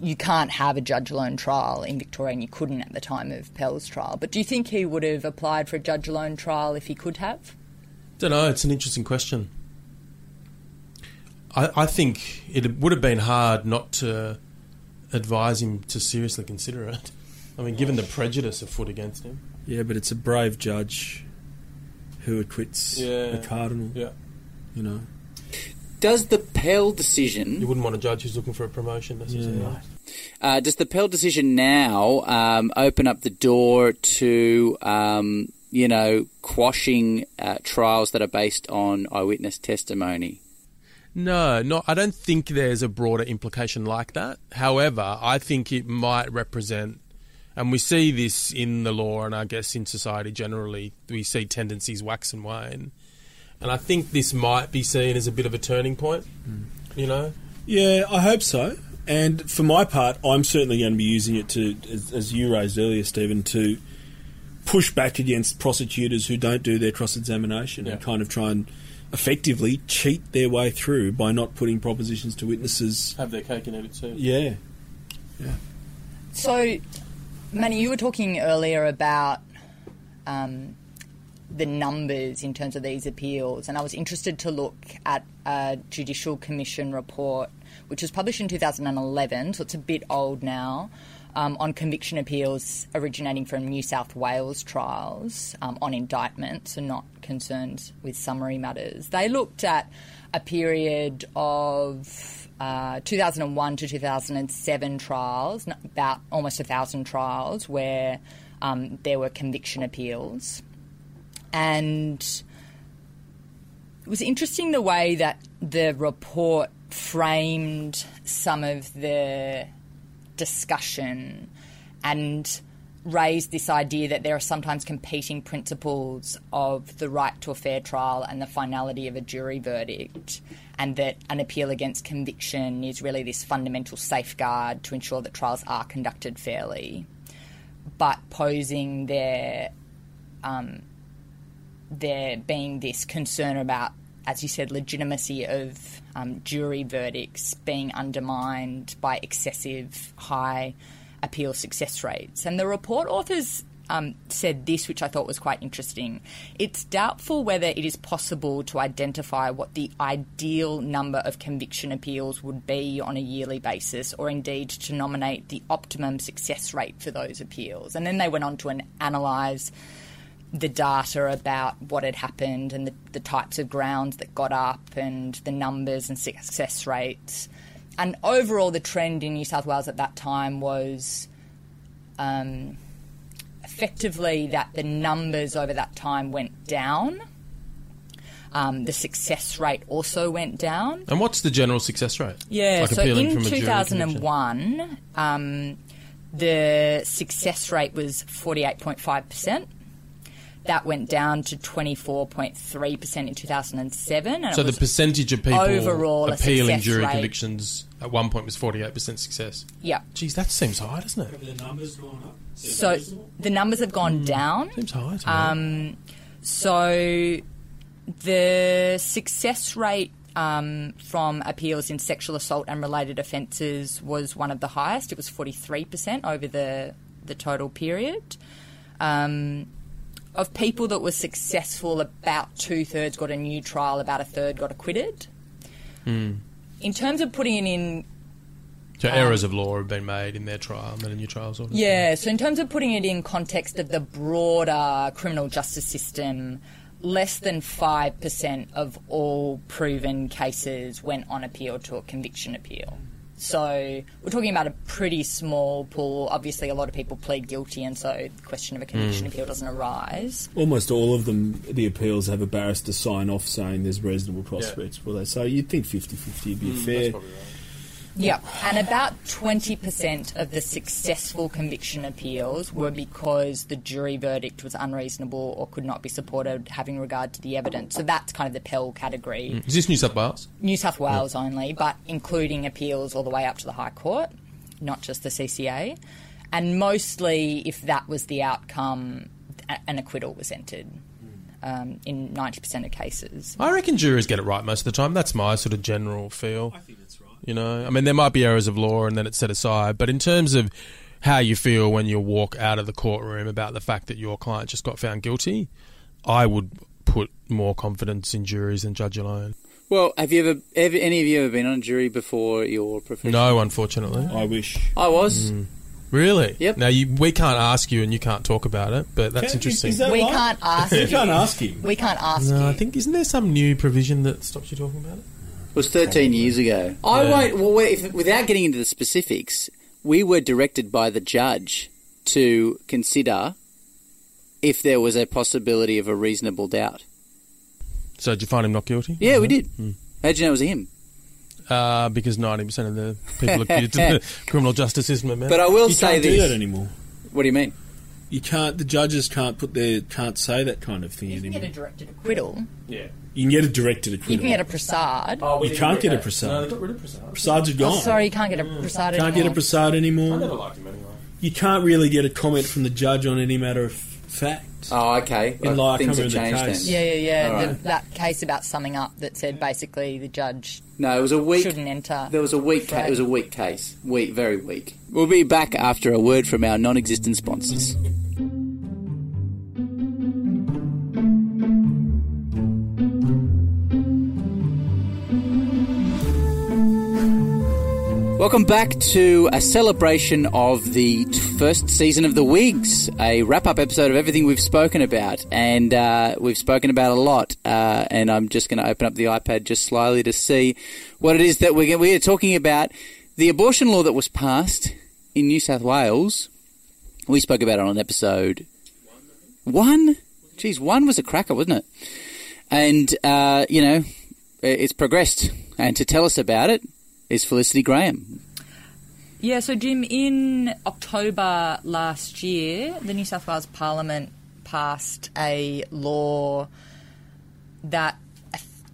you can't have a judge-alone trial in Victoria, and you couldn't at the time of Pell's trial. But do you think he would have applied for a judge-alone trial if he could have? Don't know. It's an interesting question. I think it would have been hard not to advise him to seriously consider it. I mean, given the prejudice afoot against him. Yeah, but it's a brave judge who acquits the Cardinal. Yeah. You know. Does the Pell decision... You wouldn't want a judge who's looking for a promotion necessarily. Yeah. Does the Pell decision now open up the door to... quashing trials that are based on eyewitness testimony? No, I don't think there's a broader implication like that. However, I think it might represent, and we see this in the law and I guess in society generally, we see tendencies wax and wane. And I think this might be seen as a bit of a turning point, you know? Yeah, I hope so. And for my part, I'm certainly going to be using it to, as you raised earlier, Stephen, to push back against prosecutors who don't do their cross-examination and kind of try and effectively cheat their way through by not putting propositions to witnesses. Have their cake and eat it too. Yeah. So, Manny, you were talking earlier about the numbers in terms of these appeals, and I was interested to look at a Judicial Commission report which was published in 2011, so it's a bit old now, on conviction appeals originating from New South Wales trials on indictments and not concerned with summary matters. They looked at a period of 2001 to 2007 trials, about almost 1,000 trials where there were conviction appeals. And it was interesting the way that the report framed some of the discussion and raised this idea that there are sometimes competing principles of the right to a fair trial and the finality of a jury verdict, and that an appeal against conviction is really this fundamental safeguard to ensure that trials are conducted fairly, but posing there being this concern about, as you said, legitimacy of jury verdicts being undermined by excessive high appeal success rates. And the report authors said this, which I thought was quite interesting. It's doubtful whether it is possible to identify what the ideal number of conviction appeals would be on a yearly basis, or indeed to nominate the optimum success rate for those appeals. And then they went on to analyse the data about what had happened and the types of grounds that got up and the numbers and success rates. And overall, the trend in New South Wales at that time was effectively that the numbers over that time went down. The success rate also went down. And what's the general success rate? Yeah, like so in 2001, the success rate was 48.5%. That went down to 24.3% in 2007. And so the percentage of people overall appealing jury convictions at one point was 48% success. Yeah. Geez, that seems high, doesn't it? The numbers gone up. So the numbers have gone down. Seems high to me. So the success rate from appeals in sexual assault and related offences was one of the highest. It was 43% over the total period. Of people that were successful, about two-thirds got a new trial, about a third got acquitted. Mm. In terms of putting it in... So errors of law have been made in their trial and in your trials? Yeah, so in terms of putting it in context of the broader criminal justice system, less than 5% of all proven cases went on appeal to a conviction appeal. So we're talking about a pretty small pool. Obviously, a lot of people plead guilty, and so the question of a conviction appeal doesn't arise. Almost all of them, the appeals, have a barrister sign off saying there's reasonable prospects for that. So you'd think 50-50 would be fair. That's probably right. Yeah, and about 20% of the successful conviction appeals were because the jury verdict was unreasonable or could not be supported having regard to the evidence. So that's kind of the Pell category. Mm. Is this New South Wales? New South Wales only, but including appeals all the way up to the High Court, not just the CCA. And mostly, if that was the outcome, an acquittal was entered. In 90% of cases. I reckon jurors get it right most of the time. That's my sort of general feel. I think that's right. You know, I mean, there might be errors of law and then it's set aside, but in terms of how you feel when you walk out of the courtroom about the fact that your client just got found guilty, I would put more confidence in juries than judge alone. Well, have you ever any of you ever been on a jury before your profession? No, unfortunately. I wish. I was. Mm. Really? Yep. Now, we can't ask you and you can't talk about it, but that's interesting. Can't ask you. Can't ask you. We can't ask you. I think, isn't there some new provision that stops you talking about it? It was 13 years ago. Yeah. Without getting into the specifics, we were directed by the judge to consider if there was a possibility of a reasonable doubt. So did you find him not guilty? Yeah, we did. Mm. How did you know it was him? Because 90% of the people accused of the criminal justice system are men. But I will say this. You can't do that anymore. What do you mean? You can't. The judges can't say that kind of thing anymore. You can get a directed acquittal. Yeah. You can get a directed acquittal. You can get a Prasad. Oh, you can't get a Prasad. No, they got rid of Prasad. Prasads are gone. Oh, sorry, you can't get a Prasad anymore. Can't get a Prasad anymore. I never liked him anyway. You can't really get a comment from the judge on any matter of fact. Oh, okay. Things have changed then. Yeah. Right. That case about summing up that said basically the judge shouldn't enter. There was a weak case. It was a weak case. Weak, very weak. We'll be back after a word from our non-existent sponsors. Welcome back to a celebration of the first season of The Wigs, a wrap-up episode of everything we've spoken about, and we've spoken about a lot, and I'm just going to open up the iPad just slyly to see what it is that we're talking about. The abortion law that was passed in New South Wales, we spoke about it on episode... One? Geez, one was a cracker, wasn't it? And, you know, it's progressed, and to tell us about it is Felicity Graham. Yeah, so Jim, in October last year, the New South Wales Parliament passed a law that,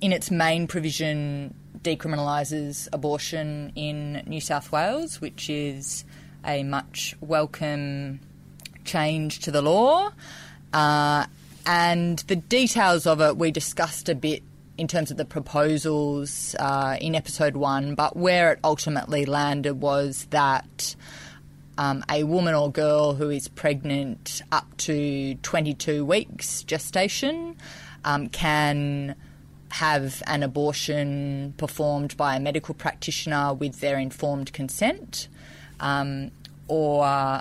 in its main provision, decriminalises abortion in New South Wales, which is a much welcome change to the law. And the details of it we discussed a bit in terms of the proposals in episode one, but where it ultimately landed was that a woman or girl who is pregnant up to 22 weeks gestation can have an abortion performed by a medical practitioner with their informed consent, or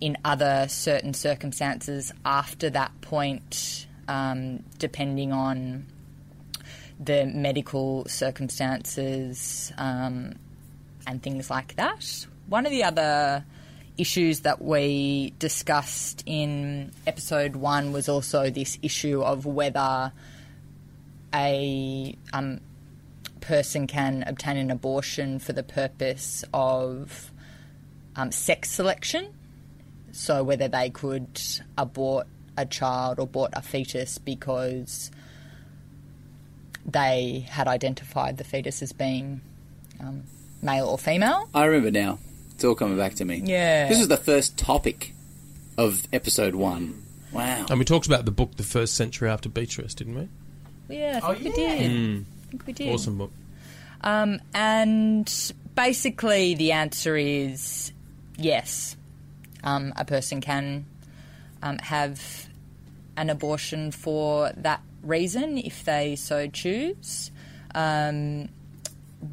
in other certain circumstances after that point, depending on the medical circumstances and things like that. One of the other issues that we discussed in episode one was also this issue of whether a person can obtain an abortion for the purpose of sex selection, so whether they could abort a child or abort a fetus because they had identified the fetus as being male or female. I remember now. It's all coming back to me. Yeah. This was the first topic of episode one. Wow. And we talked about the book, The First Century After Beatrice, didn't we? Yeah, I think we did. Mm. I think we did. Awesome book. And basically the answer is yes. A person can have an abortion for that reason if they so choose,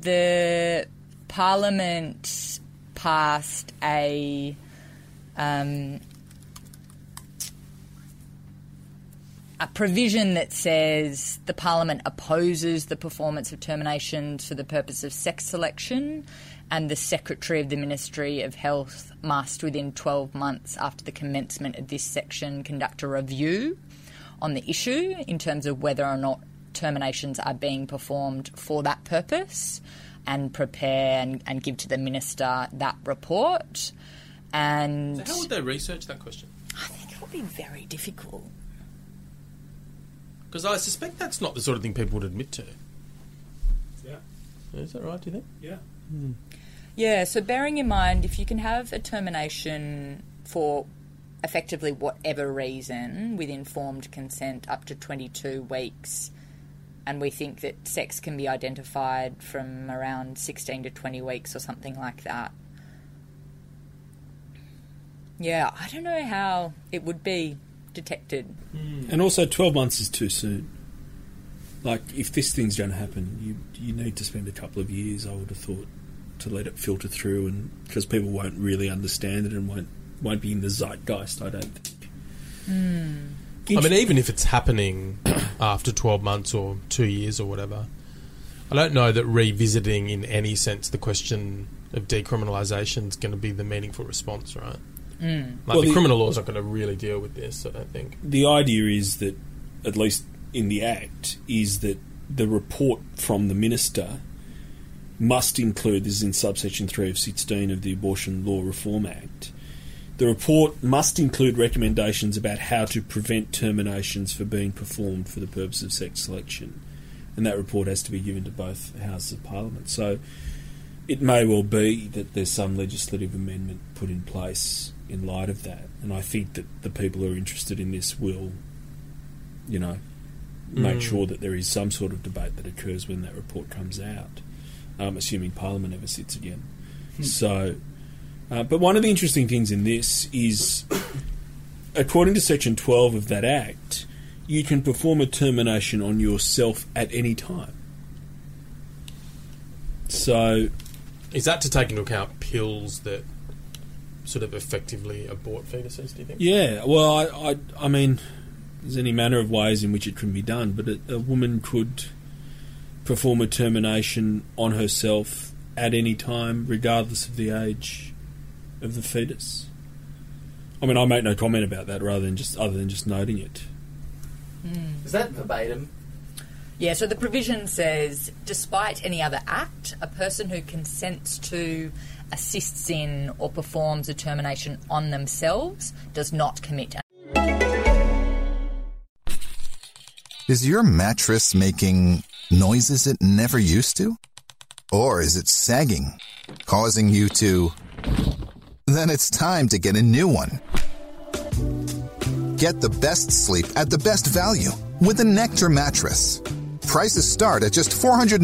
the Parliament passed a provision that says the Parliament opposes the performance of terminations for the purpose of sex selection, and the Secretary of the Ministry of Health must, within 12 months after the commencement of this section, conduct a review on the issue in terms of whether or not terminations are being performed for that purpose, and prepare and give to the Minister that report. And so how would they research that question? I think it would be very difficult. Because I suspect that's not the sort of thing people would admit to. Yeah. Is that right, do you think? Yeah. Mm. Yeah, so bearing in mind, if you can have a termination for effectively whatever reason with informed consent up to 22 weeks, and we think that sex can be identified from around 16 to 20 weeks or something like that. Yeah, I don't know how it would be detected. Mm. And also 12 months is too soon. Like, if this thing's going to happen, you need to spend a couple of years, I would have thought, to let it filter through, and because people won't really understand it and won't be in the zeitgeist, I don't think. Mm. I mean, even if it's happening after 12 months or 2 years or whatever, I don't know that revisiting in any sense the question of decriminalisation is going to be the meaningful response, right? Mm. Like, well, the criminal law's not going to really deal with this, I don't think. The idea is that, at least in the Act, is that the report from the Minister must include, this is in subsection 3 of 16 of the Abortion Law Reform Act, the report must include recommendations about how to prevent terminations for being performed for the purpose of sex selection. And that report has to be given to both Houses of Parliament. So it may well be that there's some legislative amendment put in place in light of that. And I think that the people who are interested in this will, you know, make sure that there is some sort of debate that occurs when that report comes out, assuming Parliament ever sits again. Mm. So... but one of the interesting things in this is, according to Section 12 of that Act, you can perform a termination on yourself at any time. So... Is that to take into account pills that sort of effectively abort fetuses, do you think? Yeah, well, I mean, there's any manner of ways in which it can be done, but a woman could perform a termination on herself at any time, regardless of the age... of the fetus. I mean, I make no comment about that, other than just noting it. Mm. Is that verbatim? Yeah. So the provision says, despite any other act, a person who consents to, assists in, or performs a termination on themselves does not commit. Is your mattress making noises it never used to, or is it sagging, causing you to? Then it's time to get a new one. Get the best sleep at the best value with the Nectar mattress. Prices start at just $499,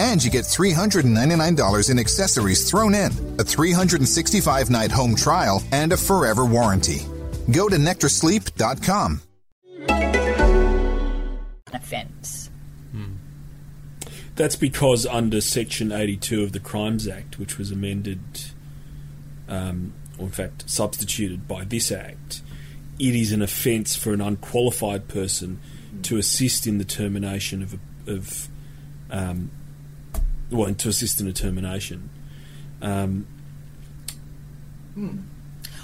and you get $399 in accessories thrown in, a 365-night home trial, and a forever warranty. Go to NectarSleep.com. An offense. That's because under Section 82 of the Crimes Act, which was amended... or in fact substituted by this Act, it is an offence for an unqualified person to assist in the termination to assist in a termination.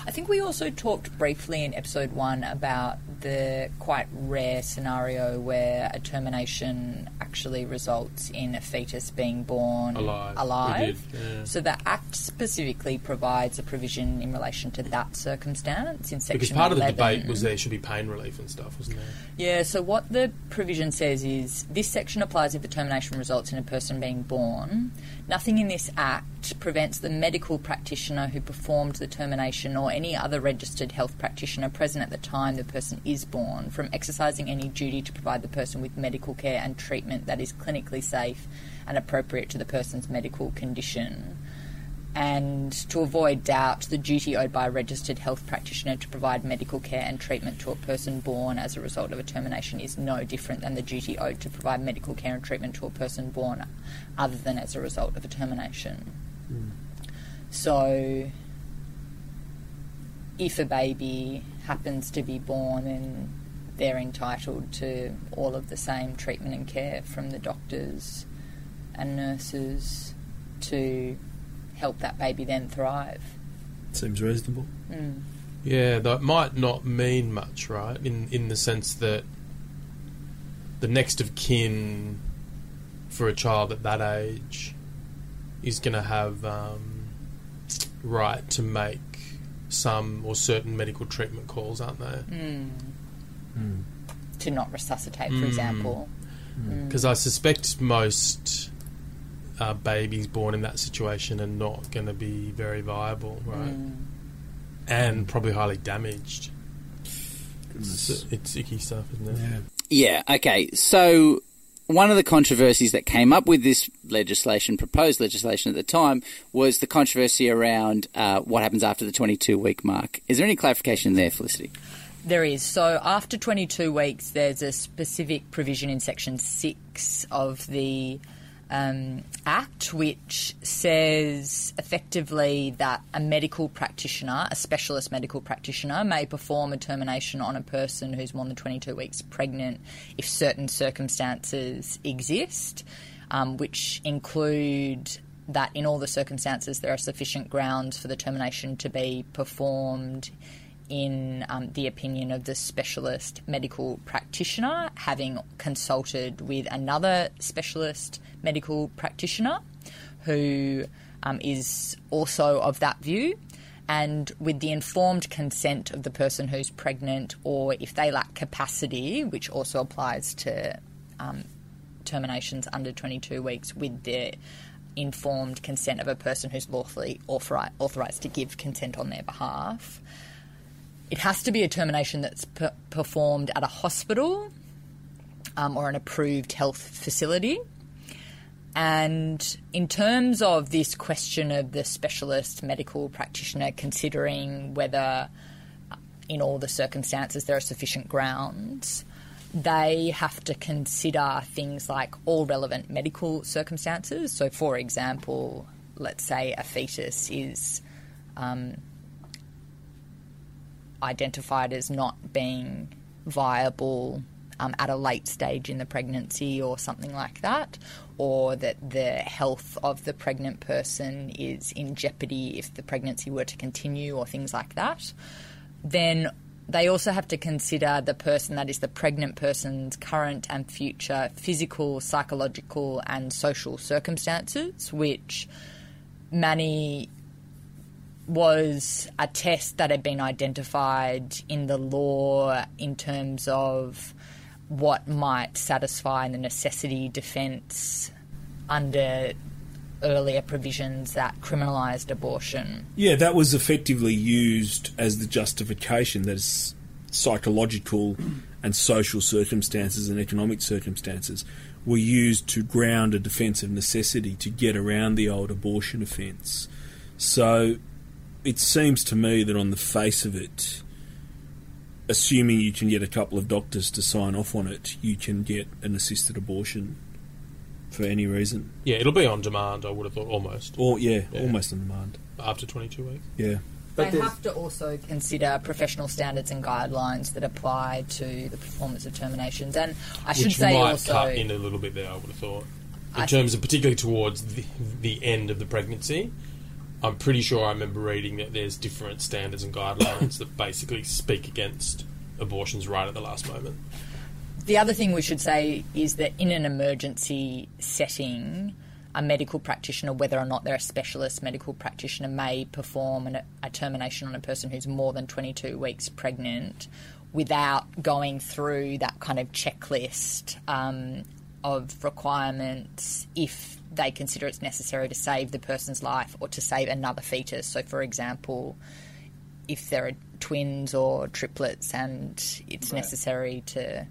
I think we also talked briefly in episode 1 about the quite rare scenario where a termination actually results in a fetus being born alive. Yeah. So the Act specifically provides a provision in relation to that circumstance in Section 11. Because part of the debate was there should be pain relief and stuff, wasn't there? Yeah, so what the provision says is this section applies if the termination results in a person being born. Nothing in this Act prevents the medical practitioner who performed the termination or any other registered health practitioner present at the time the person is born from exercising any duty to provide the person with medical care and treatment that is clinically safe and appropriate to the person's medical condition. and to avoid doubt, the duty owed by a registered health practitioner to provide medical care and treatment to a person born as a result of a termination is no different than the duty owed to provide medical care and treatment to a person born other than as a result of a termination. Mm. So if a baby happens to be born, then they're entitled to all of the same treatment and care from the doctors and nurses to help that baby then thrive. Seems reasonable. Mm. Yeah, that might not mean much, right? In the sense that the next of kin for a child at that age is going to have right to make some or certain medical treatment calls, aren't they? Mm. Mm. To not resuscitate, for example. Because I suspect most babies born in that situation are not going to be very viable, right? Mm. And probably highly damaged. It's icky stuff, isn't it? Yeah, okay. So one of the controversies that came up with this legislation, proposed legislation at the time, was the controversy around what happens after the 22-week mark. Is there any clarification there, Felicity? There is. So after 22 weeks, there's a specific provision in Section 6 of the Act which says effectively that a medical practitioner, a specialist medical practitioner, may perform a termination on a person who's more than 22 weeks pregnant if certain circumstances exist, which include that in all the circumstances there are sufficient grounds for the termination to be performed in the opinion of the specialist medical practitioner, having consulted with another specialist medical practitioner who is also of that view, and with the informed consent of the person who's pregnant, or if they lack capacity, which also applies to terminations under 22 weeks, with their informed consent of a person who's lawfully authorised to give consent on their behalf. It has to be a termination that's performed at a hospital or an approved health facility. And in terms of this question of the specialist medical practitioner considering whether in all the circumstances there are sufficient grounds, they have to consider things like all relevant medical circumstances. So, for example, let's say a fetus is identified as not being viable at a late stage in the pregnancy or something like that, or that the health of the pregnant person is in jeopardy if the pregnancy were to continue or things like that. Then they also have to consider the person, that is the pregnant person's, current and future physical, psychological and social circumstances, which many was a test that had been identified in the law in terms of what might satisfy the necessity defence under earlier provisions that criminalised abortion. Yeah, that was effectively used as the justification, that is psychological and social circumstances and economic circumstances were used to ground a defence of necessity to get around the old abortion offence. So it seems to me that on the face of it, assuming you can get a couple of doctors to sign off on it, you can get an assisted abortion for any reason. Yeah, it'll be on demand, I would have thought, almost. Or yeah, almost on demand. After 22 weeks? Yeah. But they have to also consider professional standards and guidelines that apply to the performance of terminations. And I should say also, which might cut in a little bit there, I would have thought, in terms of particularly towards the end of the pregnancy. I'm pretty sure I remember reading that there's different standards and guidelines that basically speak against abortions right at the last moment. The other thing we should say is that in an emergency setting, a medical practitioner, whether or not they're a specialist medical practitioner, may perform a termination on a person who's more than 22 weeks pregnant without going through that kind of checklist of requirements if they consider it's necessary to save the person's life or to save another fetus. So, for example, if there are twins or triplets and it's necessary to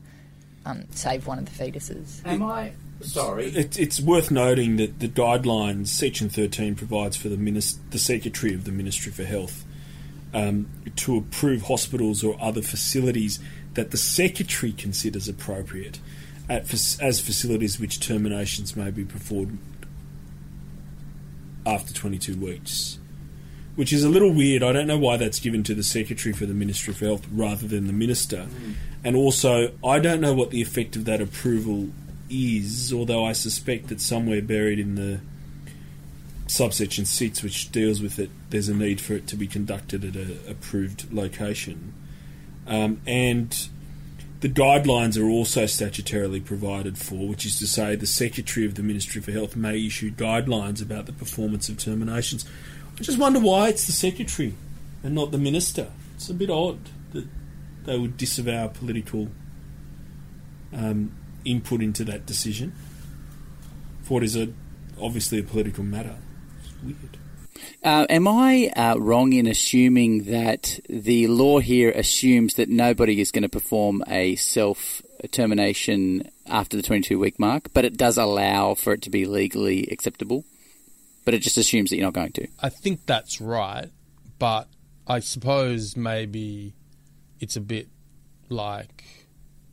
save one of the fetuses. Am I Sorry. It's worth noting that the guidelines, Section 13, provides for the Secretary of the Ministry for Health to approve hospitals or other facilities that the Secretary considers appropriate as facilities which terminations may be performed after 22 weeks, which is a little weird. I don't know why that's given to the Secretary for the Ministry for Health rather than the Minister. Mm. And also, I don't know what the effect of that approval is, although I suspect that somewhere buried in the subsection 6, which deals with it, there's a need for it to be conducted at an approved location. And the guidelines are also statutorily provided for, which is to say the Secretary of the Ministry for Health may issue guidelines about the performance of terminations. I just wonder why it's the Secretary and not the Minister. It's a bit odd that they would disavow political input into that decision, for it is obviously a political matter. It's weird. Am I wrong in assuming that the law here assumes that nobody is going to perform a self-termination after the 22-week mark, but it does allow for it to be legally acceptable? But it just assumes that you're not going to. I think that's right, but I suppose maybe it's a bit like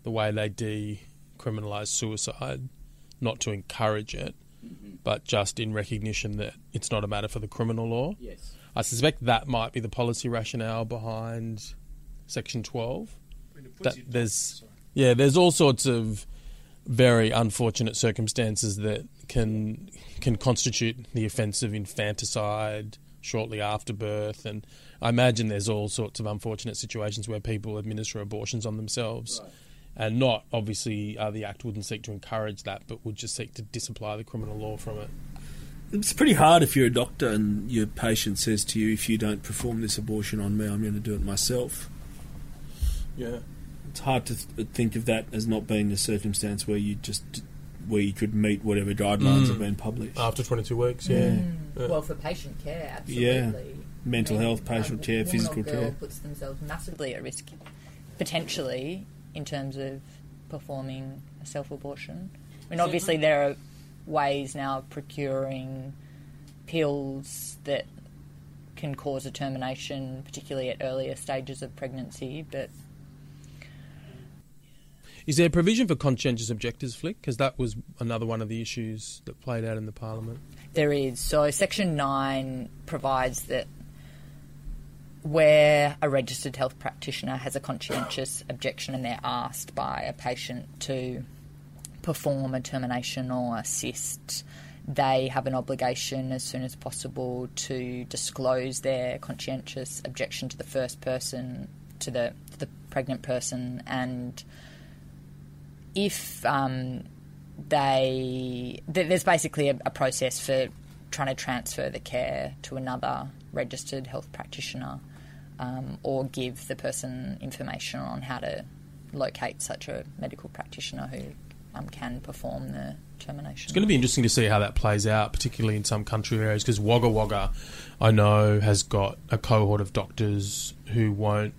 the way they decriminalise suicide, not to encourage it, mm-hmm. but just in recognition that it's not a matter for the criminal law. Yes. I suspect that might be the policy rationale behind Section 12. I mean, there's all sorts of very unfortunate circumstances that can constitute the offence of infanticide shortly after birth, and I imagine there's all sorts of unfortunate situations where people administer abortions on themselves, right. And not obviously the Act wouldn't seek to encourage that, but would just seek to disapply the criminal law from it. It's pretty hard if you're a doctor and your patient says to you, if you don't perform this abortion on me, I'm going to do it myself. Yeah. It's hard to think of that as not being a circumstance where you just... where you could meet whatever guidelines have been published. After 22 weeks, yeah. Well, for patient care, absolutely. Yeah. Mental health, patient care, physical care. Puts themselves massively at risk, potentially, in terms of performing a self-abortion. I mean, obviously there are ways now of procuring pills that can cause a termination, particularly at earlier stages of pregnancy, but... Is there provision for conscientious objectors, Flick? Because that was another one of the issues that played out in the Parliament. There is. So Section 9 provides that where a registered health practitioner has a conscientious objection and they're asked by a patient to perform a termination or assist, they have an obligation as soon as possible to disclose their conscientious objection to the first person, to the pregnant person, and... If there's basically a process for trying to transfer the care to another registered health practitioner or give the person information on how to locate such a medical practitioner who can perform the termination. It's going to be interesting to see how that plays out, particularly in some country areas, because Wagga Wagga, I know, has got a cohort of doctors who won't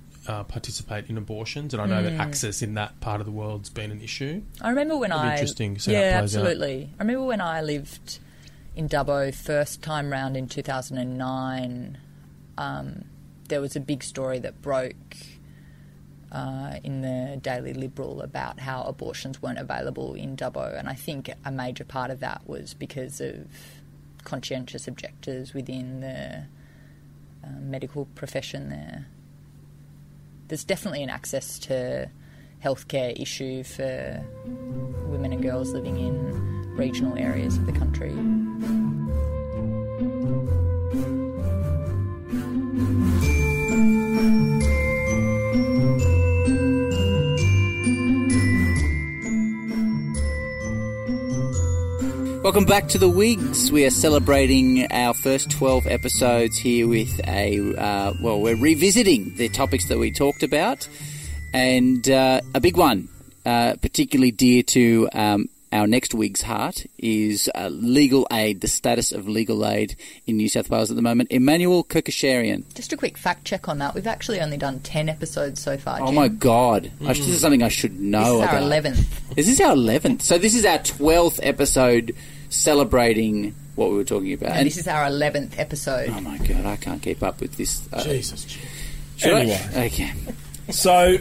participate in abortions, and I know that access in that part of the world's been an issue. I remember when I remember when I lived in Dubbo first time round in 2009, there was a big story that broke in the Daily Liberal about how abortions weren't available in Dubbo, and I think a major part of that was because of conscientious objectors within the medical profession there. There's definitely an access to healthcare issue for women and girls living in regional areas of the country. Welcome back to The Wigs. We are celebrating our first 12 episodes here with we're revisiting the topics that we talked about, and a big one, particularly dear to Our next Wigs heart is legal aid, the status of legal aid in New South Wales at the moment. Emmanuel Kukasharian. Just a quick fact check on that. We've actually only done 10 episodes so far, Jim. Oh, my God. This is something I should know about. This is our 11th. Is this our 11th? So this is our 12th episode celebrating what we were talking about. And this is our 11th episode. Oh, my God. I can't keep up with this. Jesus. Anyway. Okay. So...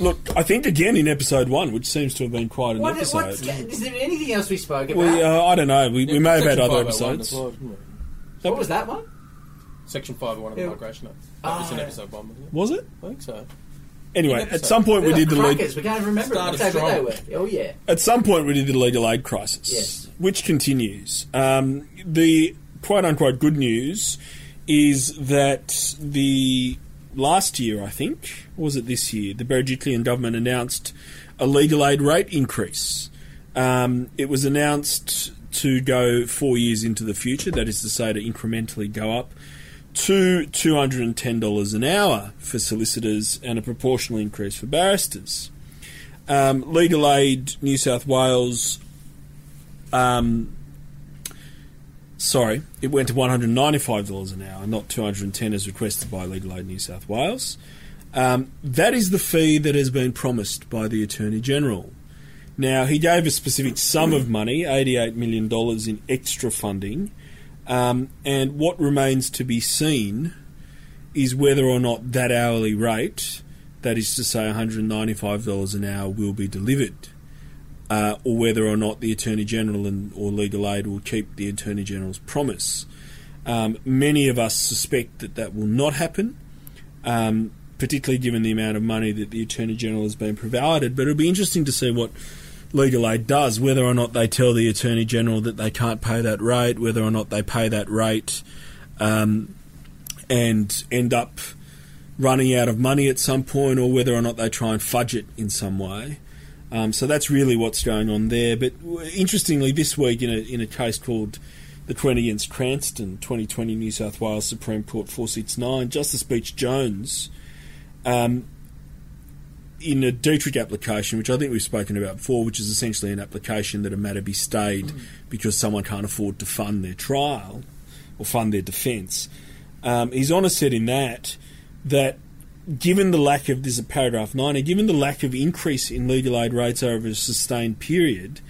Look, I think, again, in episode one, which seems to have been quite an episode. Is there anything else we spoke about? I don't know. We may have had other episodes. What was that one? Section 501 of the Migration Act. That was in episode one, wasn't it? Was it? I think so. Anyway, at some point we did the legal... We can't remember what they were. Oh, yeah. At some point we did the legal aid crisis, yes, which continues. The quote-unquote good news is that the... Last year, I think, or was it this year, the Berejiklian government announced a legal aid rate increase. It was announced to go 4 years into the future, that is to say to incrementally go up to $210 an hour for solicitors and a proportional increase for barristers. Legal Aid New South Wales... Sorry, it went to $195 an hour, not $210 as requested by Legal Aid New South Wales. That is the fee that has been promised by the Attorney General. Now, he gave a specific sum of money, $88 million in extra funding, and what remains to be seen is whether or not that hourly rate, that is to say $195 an hour, will be delivered. Or whether or not the Attorney General or Legal Aid will keep the Attorney General's promise. Many of us suspect that will not happen, particularly given the amount of money that the Attorney General has been provided. But it'll be interesting to see what Legal Aid does, whether or not they tell the Attorney General that they can't pay that rate, whether or not they pay that rate and end up running out of money at some point, or whether or not they try and fudge it in some way. So that's really what's going on there. But interestingly, this week in a case called The Queen Against Cranston, 2020 New South Wales Supreme Court 469, Justice Beach Jones, in a Dietrich application, which I think we've spoken about before, which is essentially an application that a matter be stayed because someone can't afford to fund their trial or fund their defence. His Honour said in that given the lack of, this is paragraph 90, given the lack of increase in legal aid rates over a sustained period,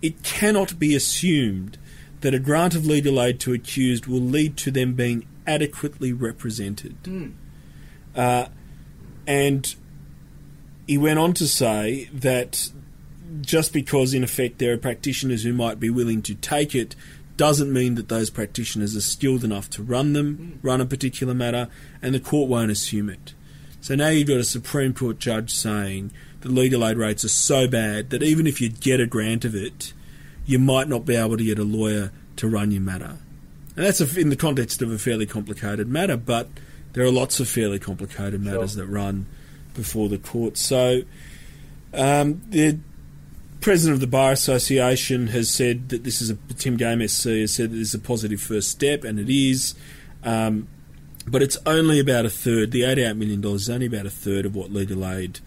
it cannot be assumed that a grant of legal aid to accused will lead to them being adequately represented. And he went on to say that just because, in effect, there are practitioners who might be willing to take it doesn't mean that those practitioners are skilled enough to run a particular matter, and the court won't assume it. So now you've got a Supreme Court judge saying that legal aid rates are so bad that even if you get a grant of it, you might not be able to get a lawyer to run your matter. And that's in the context of a fairly complicated matter, but there are lots of fairly complicated matters that run before the court. So the president of the Bar Association has said that this is Tim Game SC has said that this is a positive first step, and it is. But it's only about a third. The $88 million is only about a third of what Legal Aid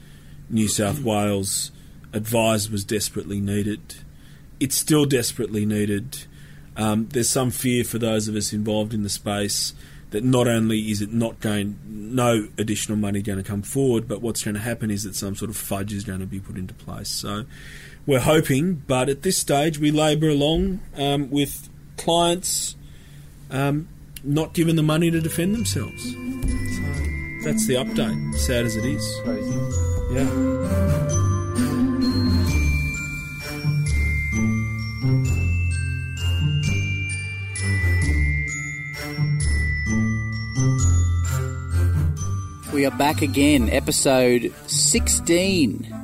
New South Wales advised was desperately needed. It's still desperately needed. There's some fear for those of us involved in the space that not only is it not going, no additional money going to come forward, but what's going to happen is that some sort of fudge is going to be put into place. So we're hoping, but at this stage we labour along with clients... not given the money to defend themselves. So that's the update, sad as it is. Crazy. Yeah. We are back again, episode 16.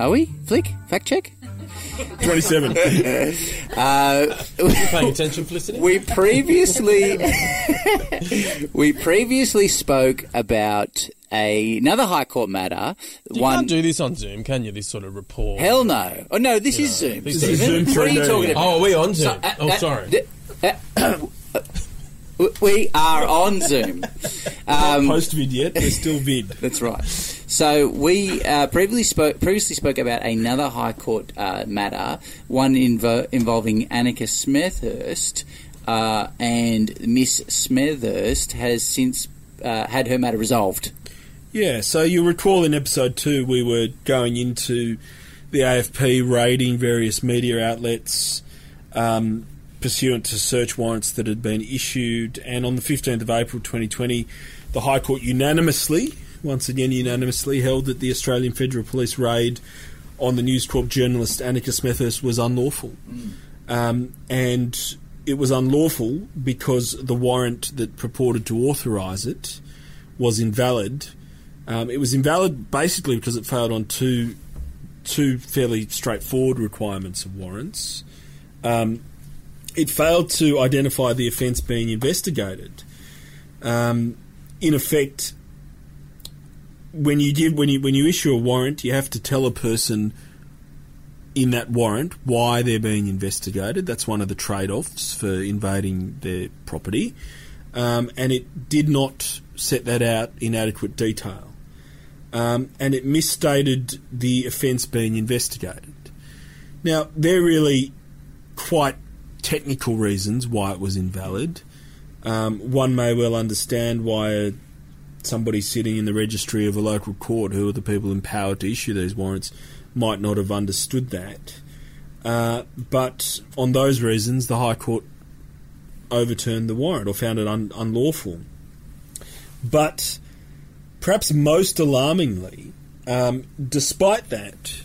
Are we? Flick? Fact check? 27. Are you paying attention, Felicity? We previously spoke about another High Court matter. You can't do this on Zoom, can you? This sort of report. Hell no. Oh no, this is Zoom. This is Zoom. What are you talking about? Oh, are we on Zoom? Sorry. We are on Zoom. Not post vid yet. We're still vid. That's right. So we previously spoke about another High Court matter, one involving Annika Smethurst, and Miss Smethurst has since had her matter resolved. Yeah, so you'll recall in episode 2 we were going into the AFP raiding various media outlets pursuant to search warrants that had been issued, and on the 15th of April 2020 the High Court unanimously held that the Australian Federal Police raid on the News Corp journalist Annika Smethurst was unlawful. And it was unlawful because the warrant that purported to authorise it was invalid. It was invalid basically because it failed on two fairly straightforward requirements of warrants. It failed to identify the offence being investigated. In effect, when you issue a warrant, you have to tell a person in that warrant why they're being investigated. That's one of the trade-offs for invading their property. And it did not set that out in adequate detail. And it misstated the offence being investigated. Now, they're really quite technical reasons why it was invalid. One may well understand why somebody sitting in the registry of a local court, who are the people empowered to issue these warrants, might not have understood that. But on those reasons, the High Court overturned the warrant or found it unlawful. But perhaps most alarmingly, despite that,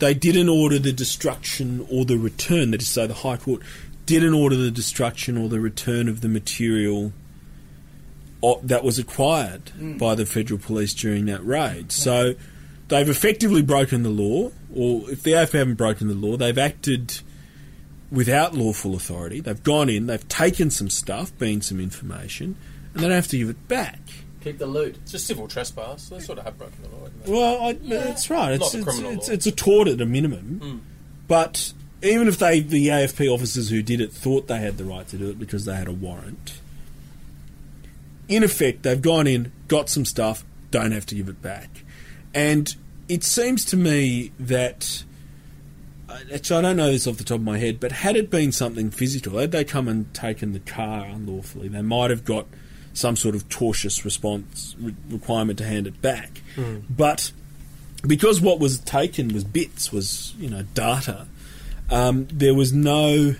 they didn't order the destruction or the return. That is to say, the High Court didn't order the destruction or the return of the material that was acquired by the Federal Police during that raid. So they've effectively broken the law, or if the AFP haven't broken the law, they've acted without lawful authority. They've gone in, they've taken some stuff, being some information, and they don't have to give it back. Keep the loot. It's just civil trespass. They sort of have broken the law, haven't they? Well, that's right. It's a tort at a minimum. But even if the AFP officers who did it thought they had the right to do it because they had a warrant, in effect, they've gone in, got some stuff, don't have to give it back. And it seems to me that, actually I don't know this off the top of my head, but had it been something physical, had they come and taken the car unlawfully, they might have got some sort of tortious response requirement to hand it back. But because what was taken was bits, was data, there was no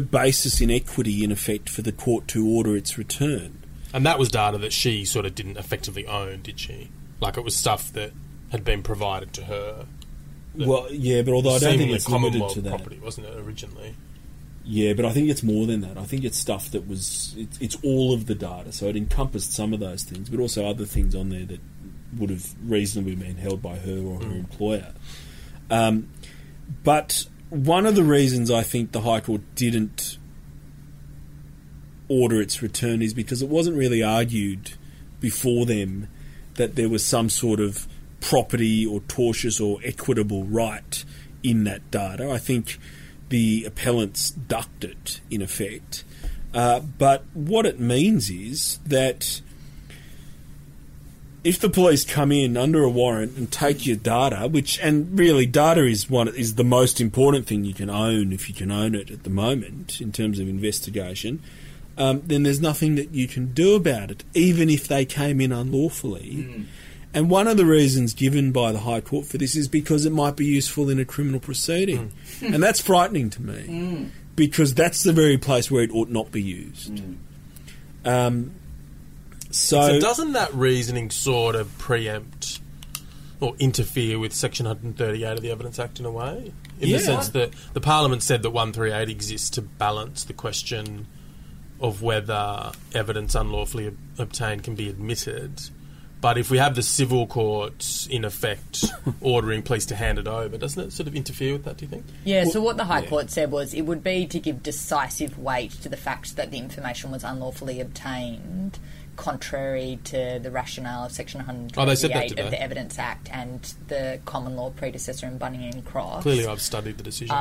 basis in equity, in effect, for the court to order its return. And that was data that she sort of didn't effectively own, did she? Like, it was stuff that had been provided to her. Well, yeah, but although I don't think it's limited to that. Property, wasn't it, originally? Yeah, but I think it's more than that. I think it's stuff that was... It's all of the data, so it encompassed some of those things, but also other things on there that would have reasonably been held by her or her employer. But one of the reasons I think the High Court didn't order its return is because it wasn't really argued before them that there was some sort of property or tortious or equitable right in that data. I think the appellants ducked it, in effect. But what it means is that if the police come in under a warrant and take your data, and really data is the most important thing you can own, if you can own it at the moment, in terms of investigation, then there's nothing that you can do about it, even if they came in unlawfully. And one of the reasons given by the High Court for this is because it might be useful in a criminal proceeding. And that's frightening to me, because that's the very place where it ought not be used. So doesn't that reasoning sort of preempt or interfere with Section 138 of the Evidence Act in a way? In the sense that the Parliament said that 138 exists to balance the question of whether evidence unlawfully obtained can be admitted. But if we have the civil courts, in effect, ordering police to hand it over, doesn't it sort of interfere with that, do you think? Yeah, well, so what the High Court said was it would be to give decisive weight to the fact that the information was unlawfully obtained, contrary to the rationale of Section 138 of the Evidence Act and the common law predecessor in Bunning and Cross. Clearly I've studied the decision.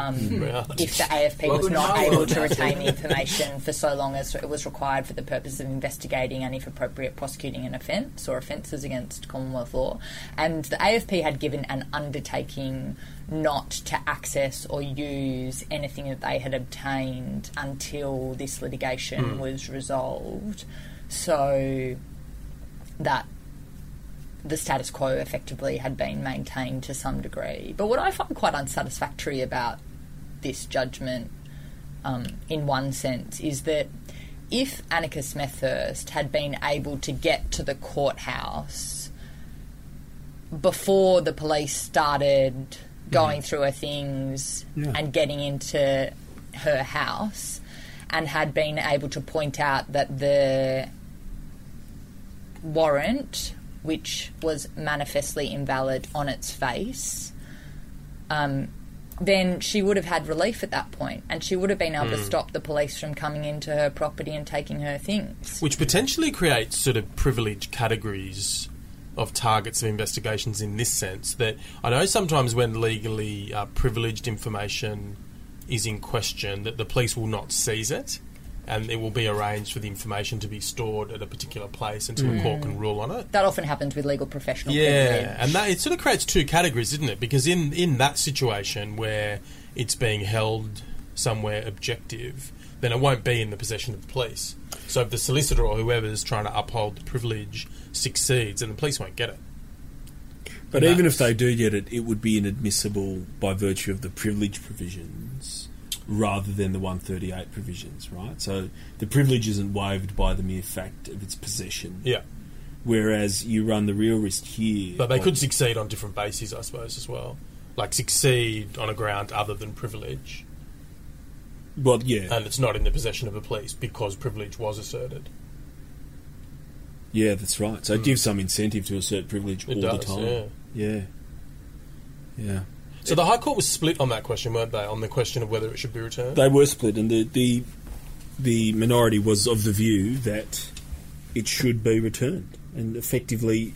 If the AFP was not able to retain the information for so long as it was required for the purpose of investigating and, if appropriate, prosecuting an offence or offences against Commonwealth law. And the AFP had given an undertaking not to access or use anything that they had obtained until this litigation was resolved, so that the status quo effectively had been maintained to some degree. But what I find quite unsatisfactory about this judgment, in one sense, is that if Annika Smethurst had been able to get to the courthouse before the police started going through her things and getting into her house, and had been able to point out that the warrant, which was manifestly invalid on its face, then she would have had relief at that point, and she would have been able to stop the police from coming into her property and taking her things. Which potentially creates sort of privileged categories of targets of investigations in this sense, that I know sometimes when legally privileged information is in question, that the police will not seize it and it will be arranged for the information to be stored at a particular place until a court can rule on it. That often happens with legal professional privilege. Yeah, and that, it sort of creates two categories, doesn't it? Because in that situation where it's being held somewhere objective, then it won't be in the possession of the police. So if the solicitor or whoever is trying to uphold the privilege succeeds, then the police won't get it. But even if they do get it, it would be inadmissible by virtue of the privilege provisions rather than the 138 provisions, right? So the privilege isn't waived by the mere fact of its possession. Yeah. Whereas you run the real risk here. But they could succeed on different bases, I suppose, as well. Like succeed on a ground other than privilege. Well, yeah. And it's not in the possession of the police because privilege was asserted. Yeah, that's right. So it gives some incentive to assert privilege the time. Yeah. So the High Court was split on that question, weren't they? On the question of whether it should be returned? They were split, and the minority was of the view that it should be returned, and effectively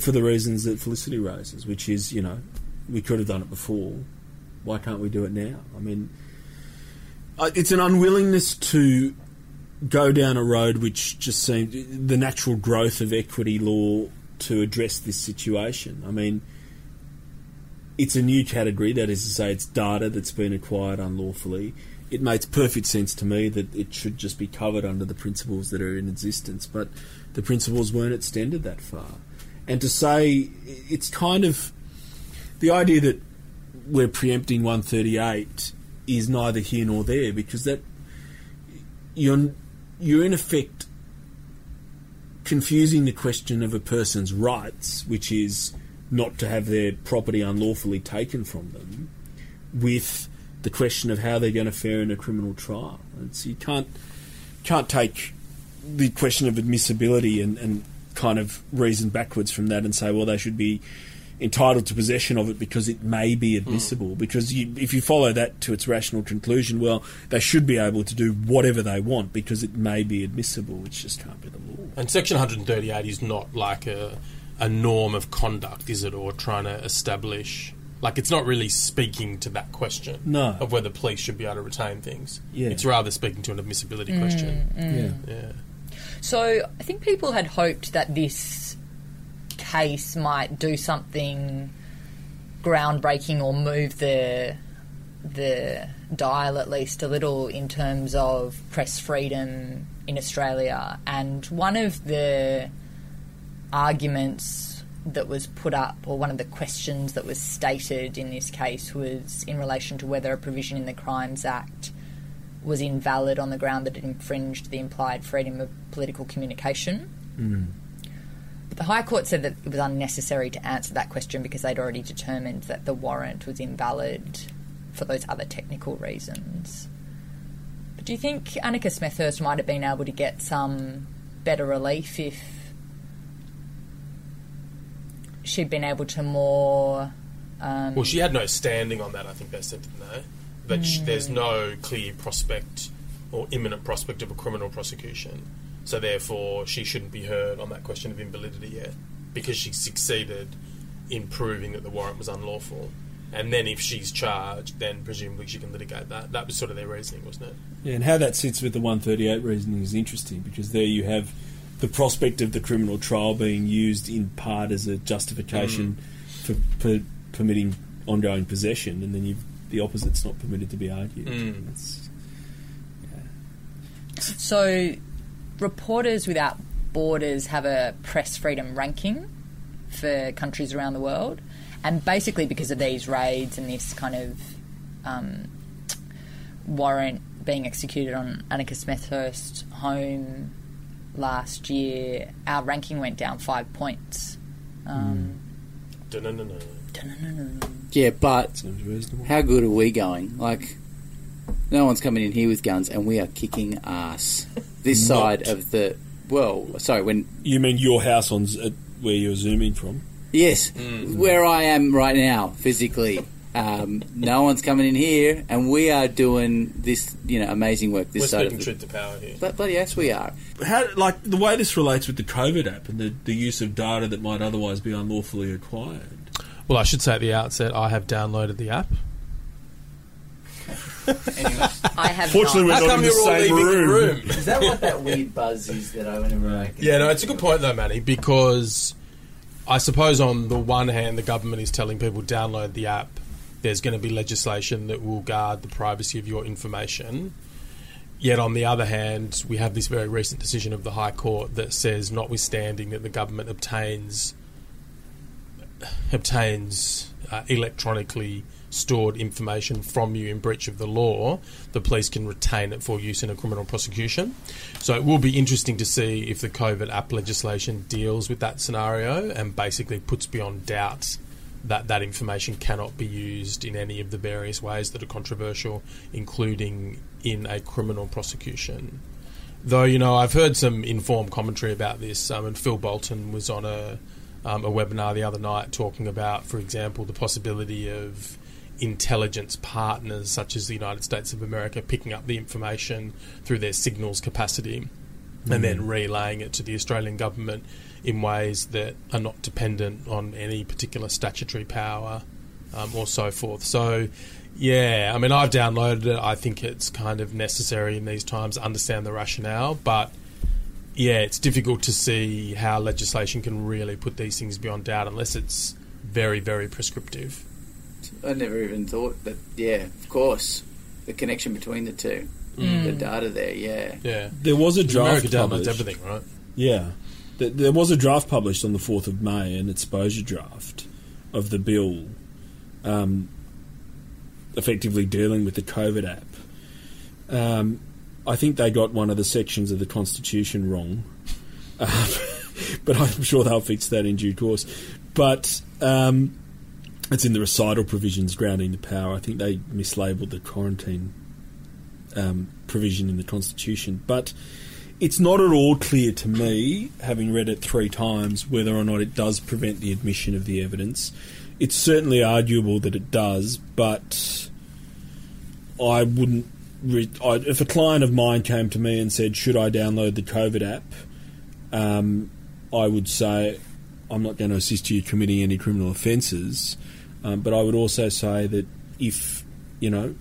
for the reasons that Felicity raises, which is, you know, we could have done it before. Why can't we do it now? I mean, it's an unwillingness to go down a road which just seemed the natural growth of equity law to address this situation. I mean, it's a new category, that is to say it's data that's been acquired unlawfully. It makes perfect sense to me that it should just be covered under the principles that are in existence, but the principles weren't extended that far. And to say it's kind of the idea that we're preempting 138 is neither here nor there, because that you're in effect confusing the question of a person's rights, which is not to have their property unlawfully taken from them, with the question of how they're going to fare in a criminal trial. And so you can't take the question of admissibility and kind of reason backwards from that and say, well, they should be entitled to possession of it because it may be admissible, because if you follow that to its rational conclusion, well, they should be able to do whatever they want because it may be admissible, which just can't be the law. And Section 138 is not like a norm of conduct, is it, or trying to establish, like, it's not really speaking to that question of whether police should be able to retain things. Yeah. It's rather speaking to an admissibility question. Yeah. So I think people had hoped that this case might do something groundbreaking or move the dial at least a little in terms of press freedom in Australia. And one of the arguments that was put up, or one of the questions that was stated in this case, was in relation to whether a provision in the Crimes Act was invalid on the ground that it infringed the implied freedom of political communication. The High Court said that it was unnecessary to answer that question because they'd already determined that the warrant was invalid for those other technical reasons. But do you think Annika Smethurst might have been able to get some better relief if she'd been able to more... well, she had no standing on that, I think they said, didn't they? That there's no clear prospect or imminent prospect of a criminal prosecution. so therefore she shouldn't be heard on that question of invalidity yet, because she succeeded in proving that the warrant was unlawful. And then if she's charged, then presumably she can litigate that. That was sort of their reasoning, wasn't it? Yeah, and how that sits with the 138 reasoning is interesting, because there you have the prospect of the criminal trial being used in part as a justification for permitting ongoing possession, and then the opposite's not permitted to be argued. Mm. That's, yeah. So Reporters Without Borders have a press freedom ranking for countries around the world. And basically because of these raids and this kind of warrant being executed on Annika Smethurst's home last year, our ranking went down 5 points. Yeah, but how good are we going? Like, no one's coming in here with guns and we are kicking ass. This side of the... Well, sorry, when... You mean your house on where you're zooming from? Yes, where I am right now, physically. No one's coming in here, and we are doing this, amazing work. This side of truth to power here. But bloody yes, we are. How, like, the way this relates with the COVID app and the use of data that might otherwise be unlawfully acquired. Well, I should say at the outset, I have downloaded the app. Anyway, I have. Fortunately, we're not in the same room. Is that what that weird buzz is that I whenever I? Yeah, no, it's a good point though, Manny, because I suppose on the one hand, the government is telling people download the app. There's going to be legislation that will guard the privacy of your information. Yet on the other hand, we have this very recent decision of the High Court that says, notwithstanding that the government obtains electronically stored information from you in breach of the law, the police can retain it for use in a criminal prosecution. So it will be interesting to see if the COVID app legislation deals with that scenario and basically puts beyond doubt that that information cannot be used in any of the various ways that are controversial, including in a criminal prosecution. Though, I've heard some informed commentary about this, and Phil Bolton was on a webinar the other night talking about, for example, the possibility of intelligence partners such as the United States of America picking up the information through their signals capacity and then relaying it to the Australian government in ways that are not dependent on any particular statutory power or so forth. So, yeah, I mean, I've downloaded it. I think it's kind of necessary in these times to understand the rationale, but, yeah, it's difficult to see how legislation can really put these things beyond doubt unless it's very, very prescriptive. I never even thought that, yeah, of course, the connection between the two, the data there, yeah. There was a draft published. America downloads everything, right? Yeah. There was a draft published on the 4th of May, an exposure draft of the bill effectively dealing with the COVID app. I think they got one of the sections of the Constitution wrong, but I'm sure they'll fix that in due course. But... it's in the recital provisions grounding the power. I think they mislabelled the quarantine provision in the Constitution. But it's not at all clear to me, having read it 3 times, whether or not it does prevent the admission of the evidence. It's certainly arguable that it does, but I wouldn't... if a client of mine came to me and said, should I download the COVID app, I would say, I'm not going to assist you committing any criminal offences. But I would also say that if, you're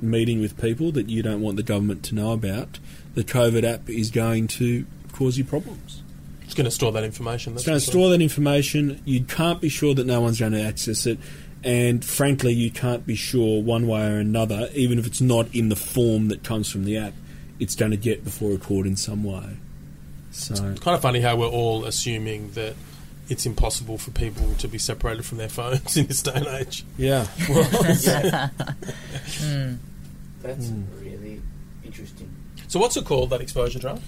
meeting with people that you don't want the government to know about, the COVID app is going to cause you problems. It's going to store that information. It's going to store that information. You can't be sure that no one's going to access it. And, frankly, you can't be sure one way or another, even if it's not in the form that comes from the app, it's going to get before a court in some way. So it's kind of funny how we're all assuming that it's impossible for people to be separated from their phones in this day and age. Yeah. Well, That's really interesting. So what's it called, that exposure draft?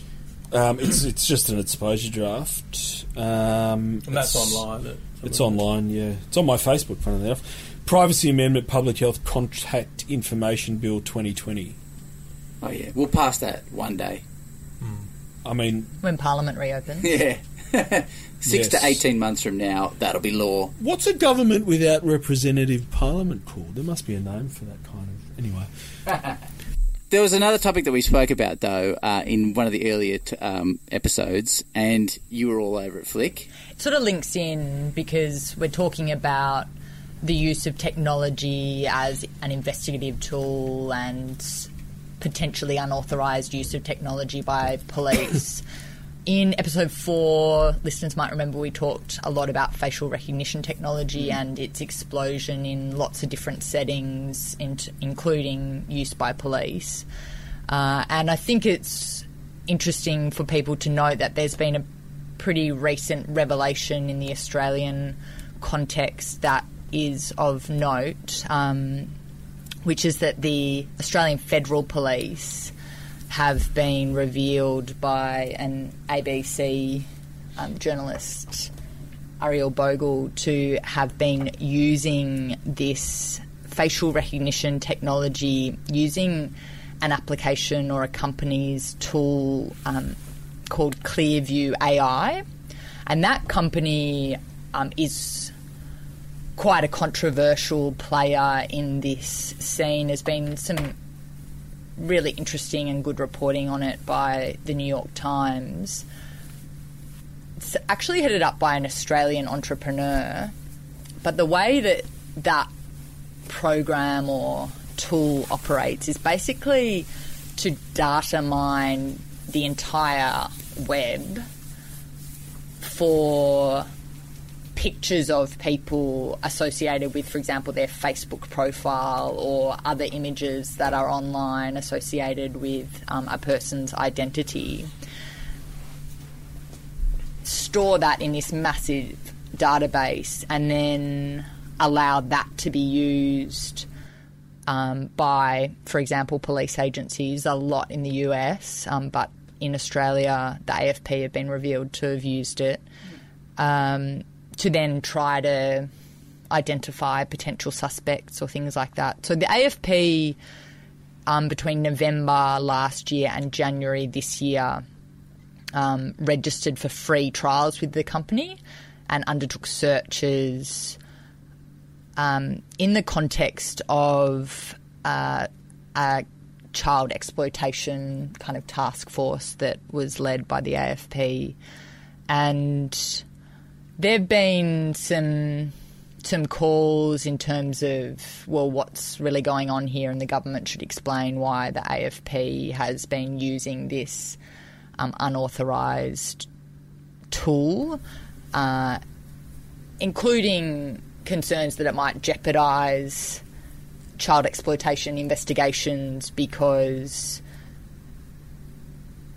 It's just an exposure draft. And that's online? It's online, yeah. It's on my Facebook, funnily enough. Privacy Amendment Public Health Contact Information Bill 2020. Oh, yeah. We'll pass that one day. I mean... when Parliament reopens. Yeah. 6 to 18 months from now, that'll be law. What's a government without representative Parliament called? There must be a name for that kind of... Anyway. There was another topic that we spoke about, though, in one of the earlier episodes, and you were all over it, Flick. It sort of links in because we're talking about the use of technology as an investigative tool and potentially unauthorised use of technology by police. In episode 4, listeners might remember we talked a lot about facial recognition technology and its explosion in lots of different settings, including use by police. And I think it's interesting for people to note that there's been a pretty recent revelation in the Australian context that is of note, which is that the Australian Federal Police have been revealed by an ABC journalist, Ariel Bogle, to have been using this facial recognition technology using an application or a company's tool called Clearview AI. And that company is quite a controversial player in this scene. There's been some really interesting and good reporting on it by the New York Times. It's actually headed up by an Australian entrepreneur, but the way that that program or tool operates is basically to data mine the entire web for pictures of people associated with, for example, their Facebook profile or other images that are online associated with a person's identity. Store that in this massive database and then allow that to be used by, for example, police agencies, a lot in the US, but in Australia, the AFP have been revealed to have used it. To then try to identify potential suspects or things like that. So the AFP, between November last year and January this year, registered for free trials with the company and undertook searches in the context of a child exploitation kind of task force that was led by the AFP. And there have been some calls in terms of, well, what's really going on here, and the government should explain why the AFP has been using this unauthorised tool, including concerns that it might jeopardise child exploitation investigations because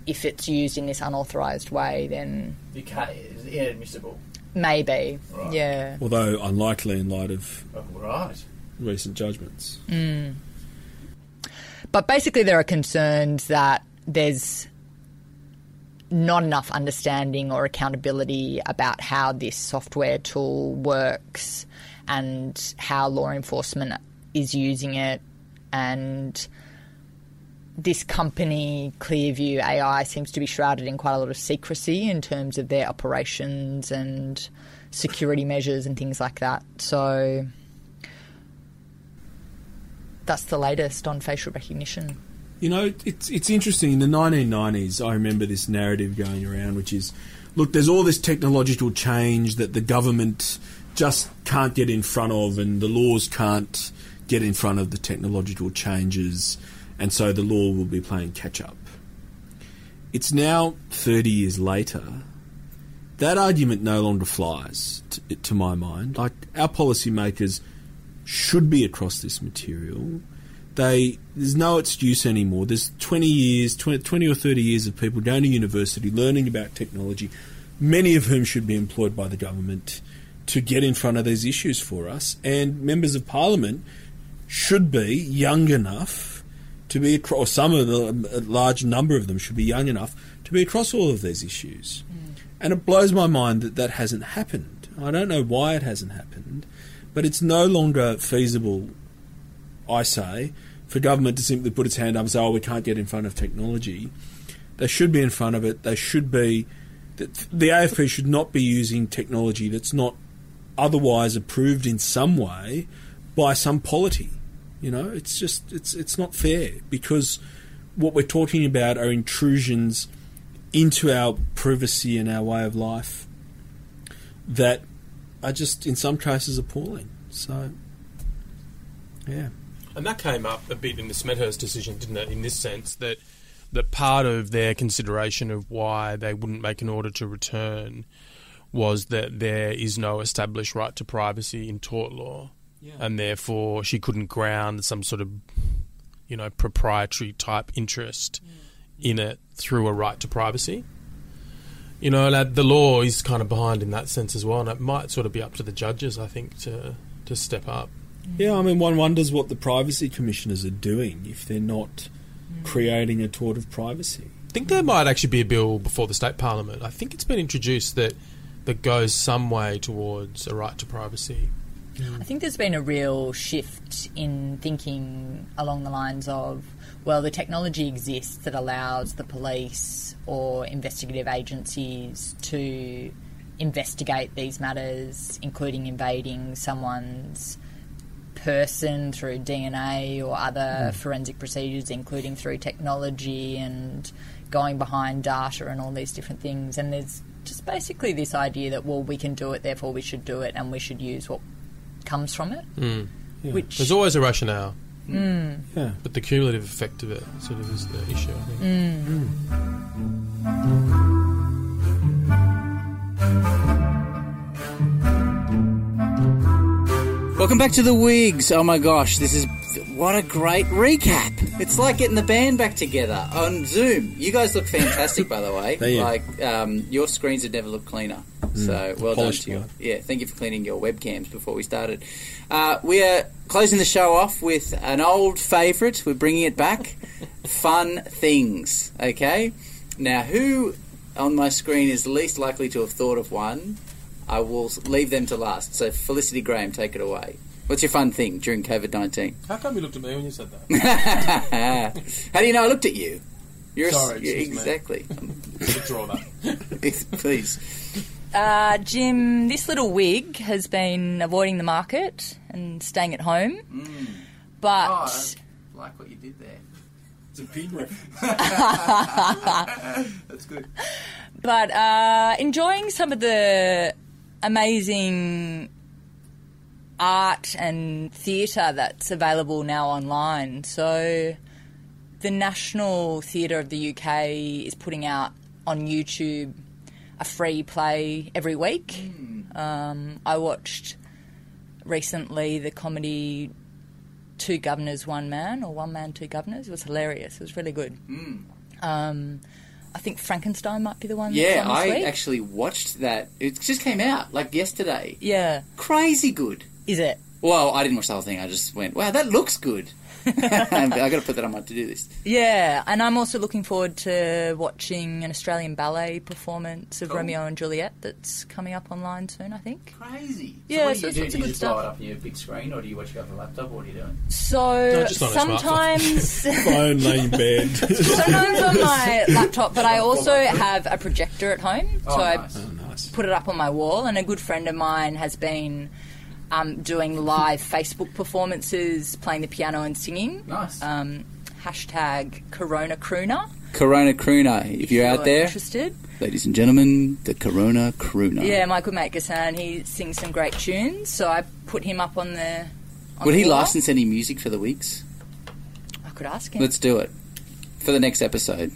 if it's used in this unauthorised way, then you can't, it's inadmissible. Maybe, right. Yeah. Although unlikely in light of recent judgments. Mm. But basically there are concerns that there's not enough understanding or accountability about how this software tool works and how law enforcement is using it. And this company, Clearview AI, seems to be shrouded in quite a lot of secrecy in terms of their operations and security measures and things like that. So that's the latest on facial recognition. You know, it's interesting. In the 1990s, I remember this narrative going around, which is, look, there's all this technological change that the government just can't get in front of and the laws can't get in front of the technological changes, and so the law will be playing catch-up. It's now 30 years later. That argument no longer flies, to my mind. Like, our policymakers should be across this material. There's no excuse anymore. There's 20 or 30 years of people going to university, learning about technology, many of whom should be employed by the government to get in front of these issues for us. And members of parliament should be young enough to be across, or some of the large number of them should be young enough to be across all of these issues. Mm. And it blows my mind that that hasn't happened. I don't know why it hasn't happened, but it's no longer feasible, I say, for government to simply put its hand up and say, oh, we can't get in front of technology. They should be in front of it. They should be... The AFP should not be using technology that's not otherwise approved in some way by some polity. You know, it's just it's not fair because what we're talking about are intrusions into our privacy and our way of life that are just, in some cases, appalling. So, yeah. And that came up a bit in the Smethurst decision, didn't it, in this sense, that part of their consideration of why they wouldn't make an order to return was that there is no established right to privacy in tort law, yeah, and therefore she couldn't ground some sort of, you know, proprietary type interest, yeah, in it through a right to privacy. You know, like the law is kind of behind in that sense as well, and it might sort of be up to the judges, I think, to step up. Yeah, I mean, one wonders what the privacy commissioners are doing if they're not creating a tort of privacy. I think there might actually be a bill before the state parliament. I think it's been introduced that goes some way towards a right to privacy. I think there's been a real shift in thinking along the lines of, well, the technology exists that allows the police or investigative agencies to investigate these matters, including invading someone's person through DNA or other forensic procedures, including through technology and going behind data and all these different things. And there's just basically this idea that, well, we can do it, therefore we should do it, and we should use what comes from it. Yeah. Which there's always a rationale. Yeah. But the cumulative effect of it sort of is the issue, I think. Welcome back to The Wigs. Oh my gosh, this is what a great recap. It's like getting the band back together on Zoom. You guys look fantastic, by the way. Like your screens have never looked cleaner. So well done to you. Yeah, thank you for cleaning your webcams before we started. We are closing the show off with an old favourite. We're bringing it back. Fun things. Okay. Now, who on my screen is least likely to have thought of one? I will leave them to last. So, Felicity Graham, take it away. What's your fun thing during COVID-19? How come you looked at me when you said that? How do you know I looked at you? Sorry, exactly. Withdraw that, please. Jim, this little wig has been avoiding the market and staying at home. But I like what you did there. It's a pig reference. That's good. But enjoying some of the amazing art and theatre that's available now online. So the National Theatre of the UK is putting out on YouTube a free play every week. I watched recently the comedy Two Governors, One Man, or One Man, Two Governors. It was hilarious. It was really good. I think Frankenstein might be the one. Yeah, that's on this week. Actually watched that. It just came out, like, yesterday. Yeah. Crazy good. Is it? Well, I didn't watch the whole thing. I just went, wow, that looks good. I've got to put that on my to-do list. Yeah, and I'm also looking forward to watching an Australian ballet performance of Romeo and Juliet that's coming up online soon, I think. Crazy. Yeah, so do you do? Do you just blow it up on your big screen, or do you watch it on the laptop, or what are you doing? So sometimes... Phone laying bed. Sometimes on my laptop, but I also have a projector at home, so I put it up on my wall, and a good friend of mine has been... doing live Facebook performances, playing the piano and singing. Nice. Hashtag Corona Crooner. Corona Crooner. If you're out there, interested, ladies and gentlemen, the Corona Crooner. Yeah, my good mate Gassan, he sings some great tunes, so I put him up on the... Would he license any music for The Wigs? I could ask him. Let's do it. For the next episode.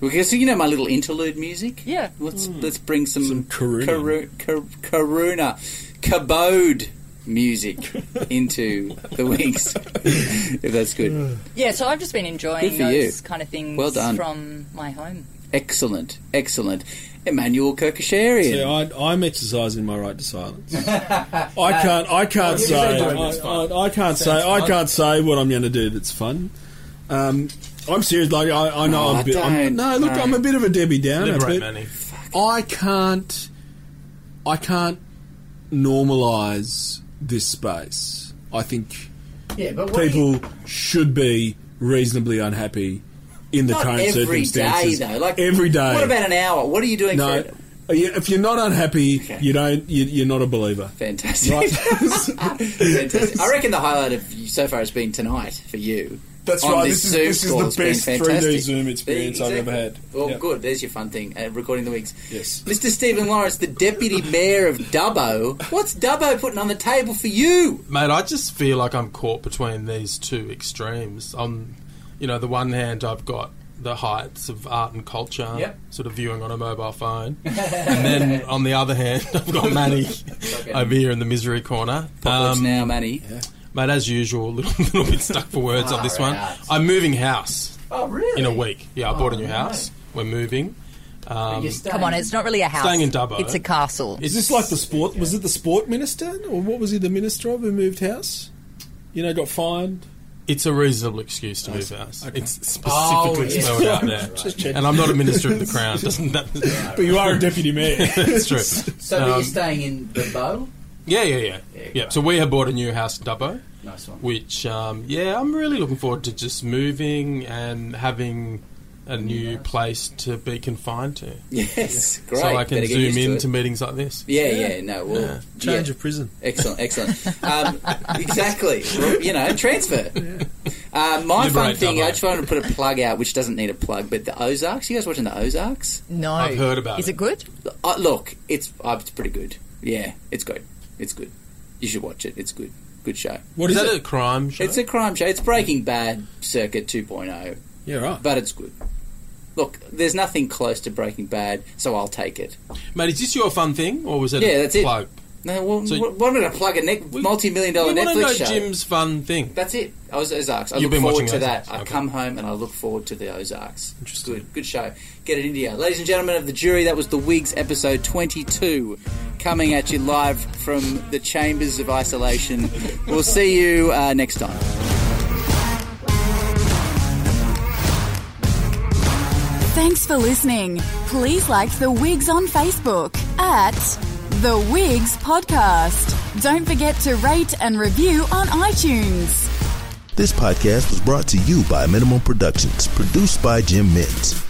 Because, you know, my little interlude music? Yeah. Let's bring some Corona. Cabode music into The Wigs, if that's good. Yeah, so I've just been enjoying those kind of things from my home. Excellent, excellent. Emmanuel Kukasharian. See, I'm exercising my right to silence. I can't say what I'm going to do that's fun. I'm serious. Like I know I'm a bit. I'm a bit of a Debbie Downer. I can't normalise this space. I think people should be reasonably unhappy in the current circumstances. Not every day, though. Like, every day. What about an hour? What are you doing for it? If you're not unhappy, okay, you're not a believer. Fantastic. Right? Fantastic. I reckon the highlight of you so far has been tonight for you. That's right. This is the best 3D Zoom experience I've ever had. Well, yep. Good. There's your fun thing, recording the wigs. Yes. Mr. Stephen Lawrence, the Deputy Mayor of Dubbo. What's Dubbo putting on the table for you? Mate, I just feel like I'm caught between these two extremes. On, the one hand, I've got the heights of art and culture, yep, sort of viewing on a mobile phone. And then, on the other hand, I've got Manny over here in the misery corner. Pockets now, Manny. Yeah. Mate, as usual, a little bit stuck for words on this one. Out. I'm moving house. Oh, really? In a week. Yeah, I bought a new house. We're moving. Come on, it's not really a house. Staying in Dubbo. It's a castle. Is this like the sport? Yeah. Was it the sport minister? Or what was he the minister of who moved house? Got fined? It's a reasonable excuse to move house. Okay. It's specifically spelled out there. Right. And I'm not a minister of the Crown. But you are a deputy mayor. That's true. So are you staying in Dubbo? Yeah. So we have bought a new house in Dubbo. Nice one. Which, I'm really looking forward to just moving and having a new place to be confined to. Yes, great. So I can zoom in to meetings like this. Change of prison. Excellent. Exactly. Transfer. Yeah. My fun thing, I just wanted to put a plug out, which doesn't need a plug, but the Ozarks. You guys watching the Ozarks? No. I've heard about it. Is it good? Look, it's pretty good. Yeah, it's good. It's good. You should watch it. It's good. Good show. What is it? A crime show? It's a crime show. It's Breaking Bad circa 2.0. Yeah, right. But it's good. Look, there's nothing close to Breaking Bad, so I'll take it. Mate, is this your fun thing, or was it a plug? No, well, so why don't I plug a multi-million-dollar Netflix show? Jim's fun thing. That's it. I was Ozarks. I look forward to that. I come home and I look forward to the Ozarks. Interesting. Good show. Get it into you. Ladies and gentlemen of the jury, that was The Wigs, episode 22, coming at you live from the chambers of isolation. We'll see you next time. Thanks for listening. Please like The Wigs on Facebook at The Wigs Podcast. Don't forget to rate and review on iTunes. This podcast was brought to you by Minimal Productions, produced by Jim Minns.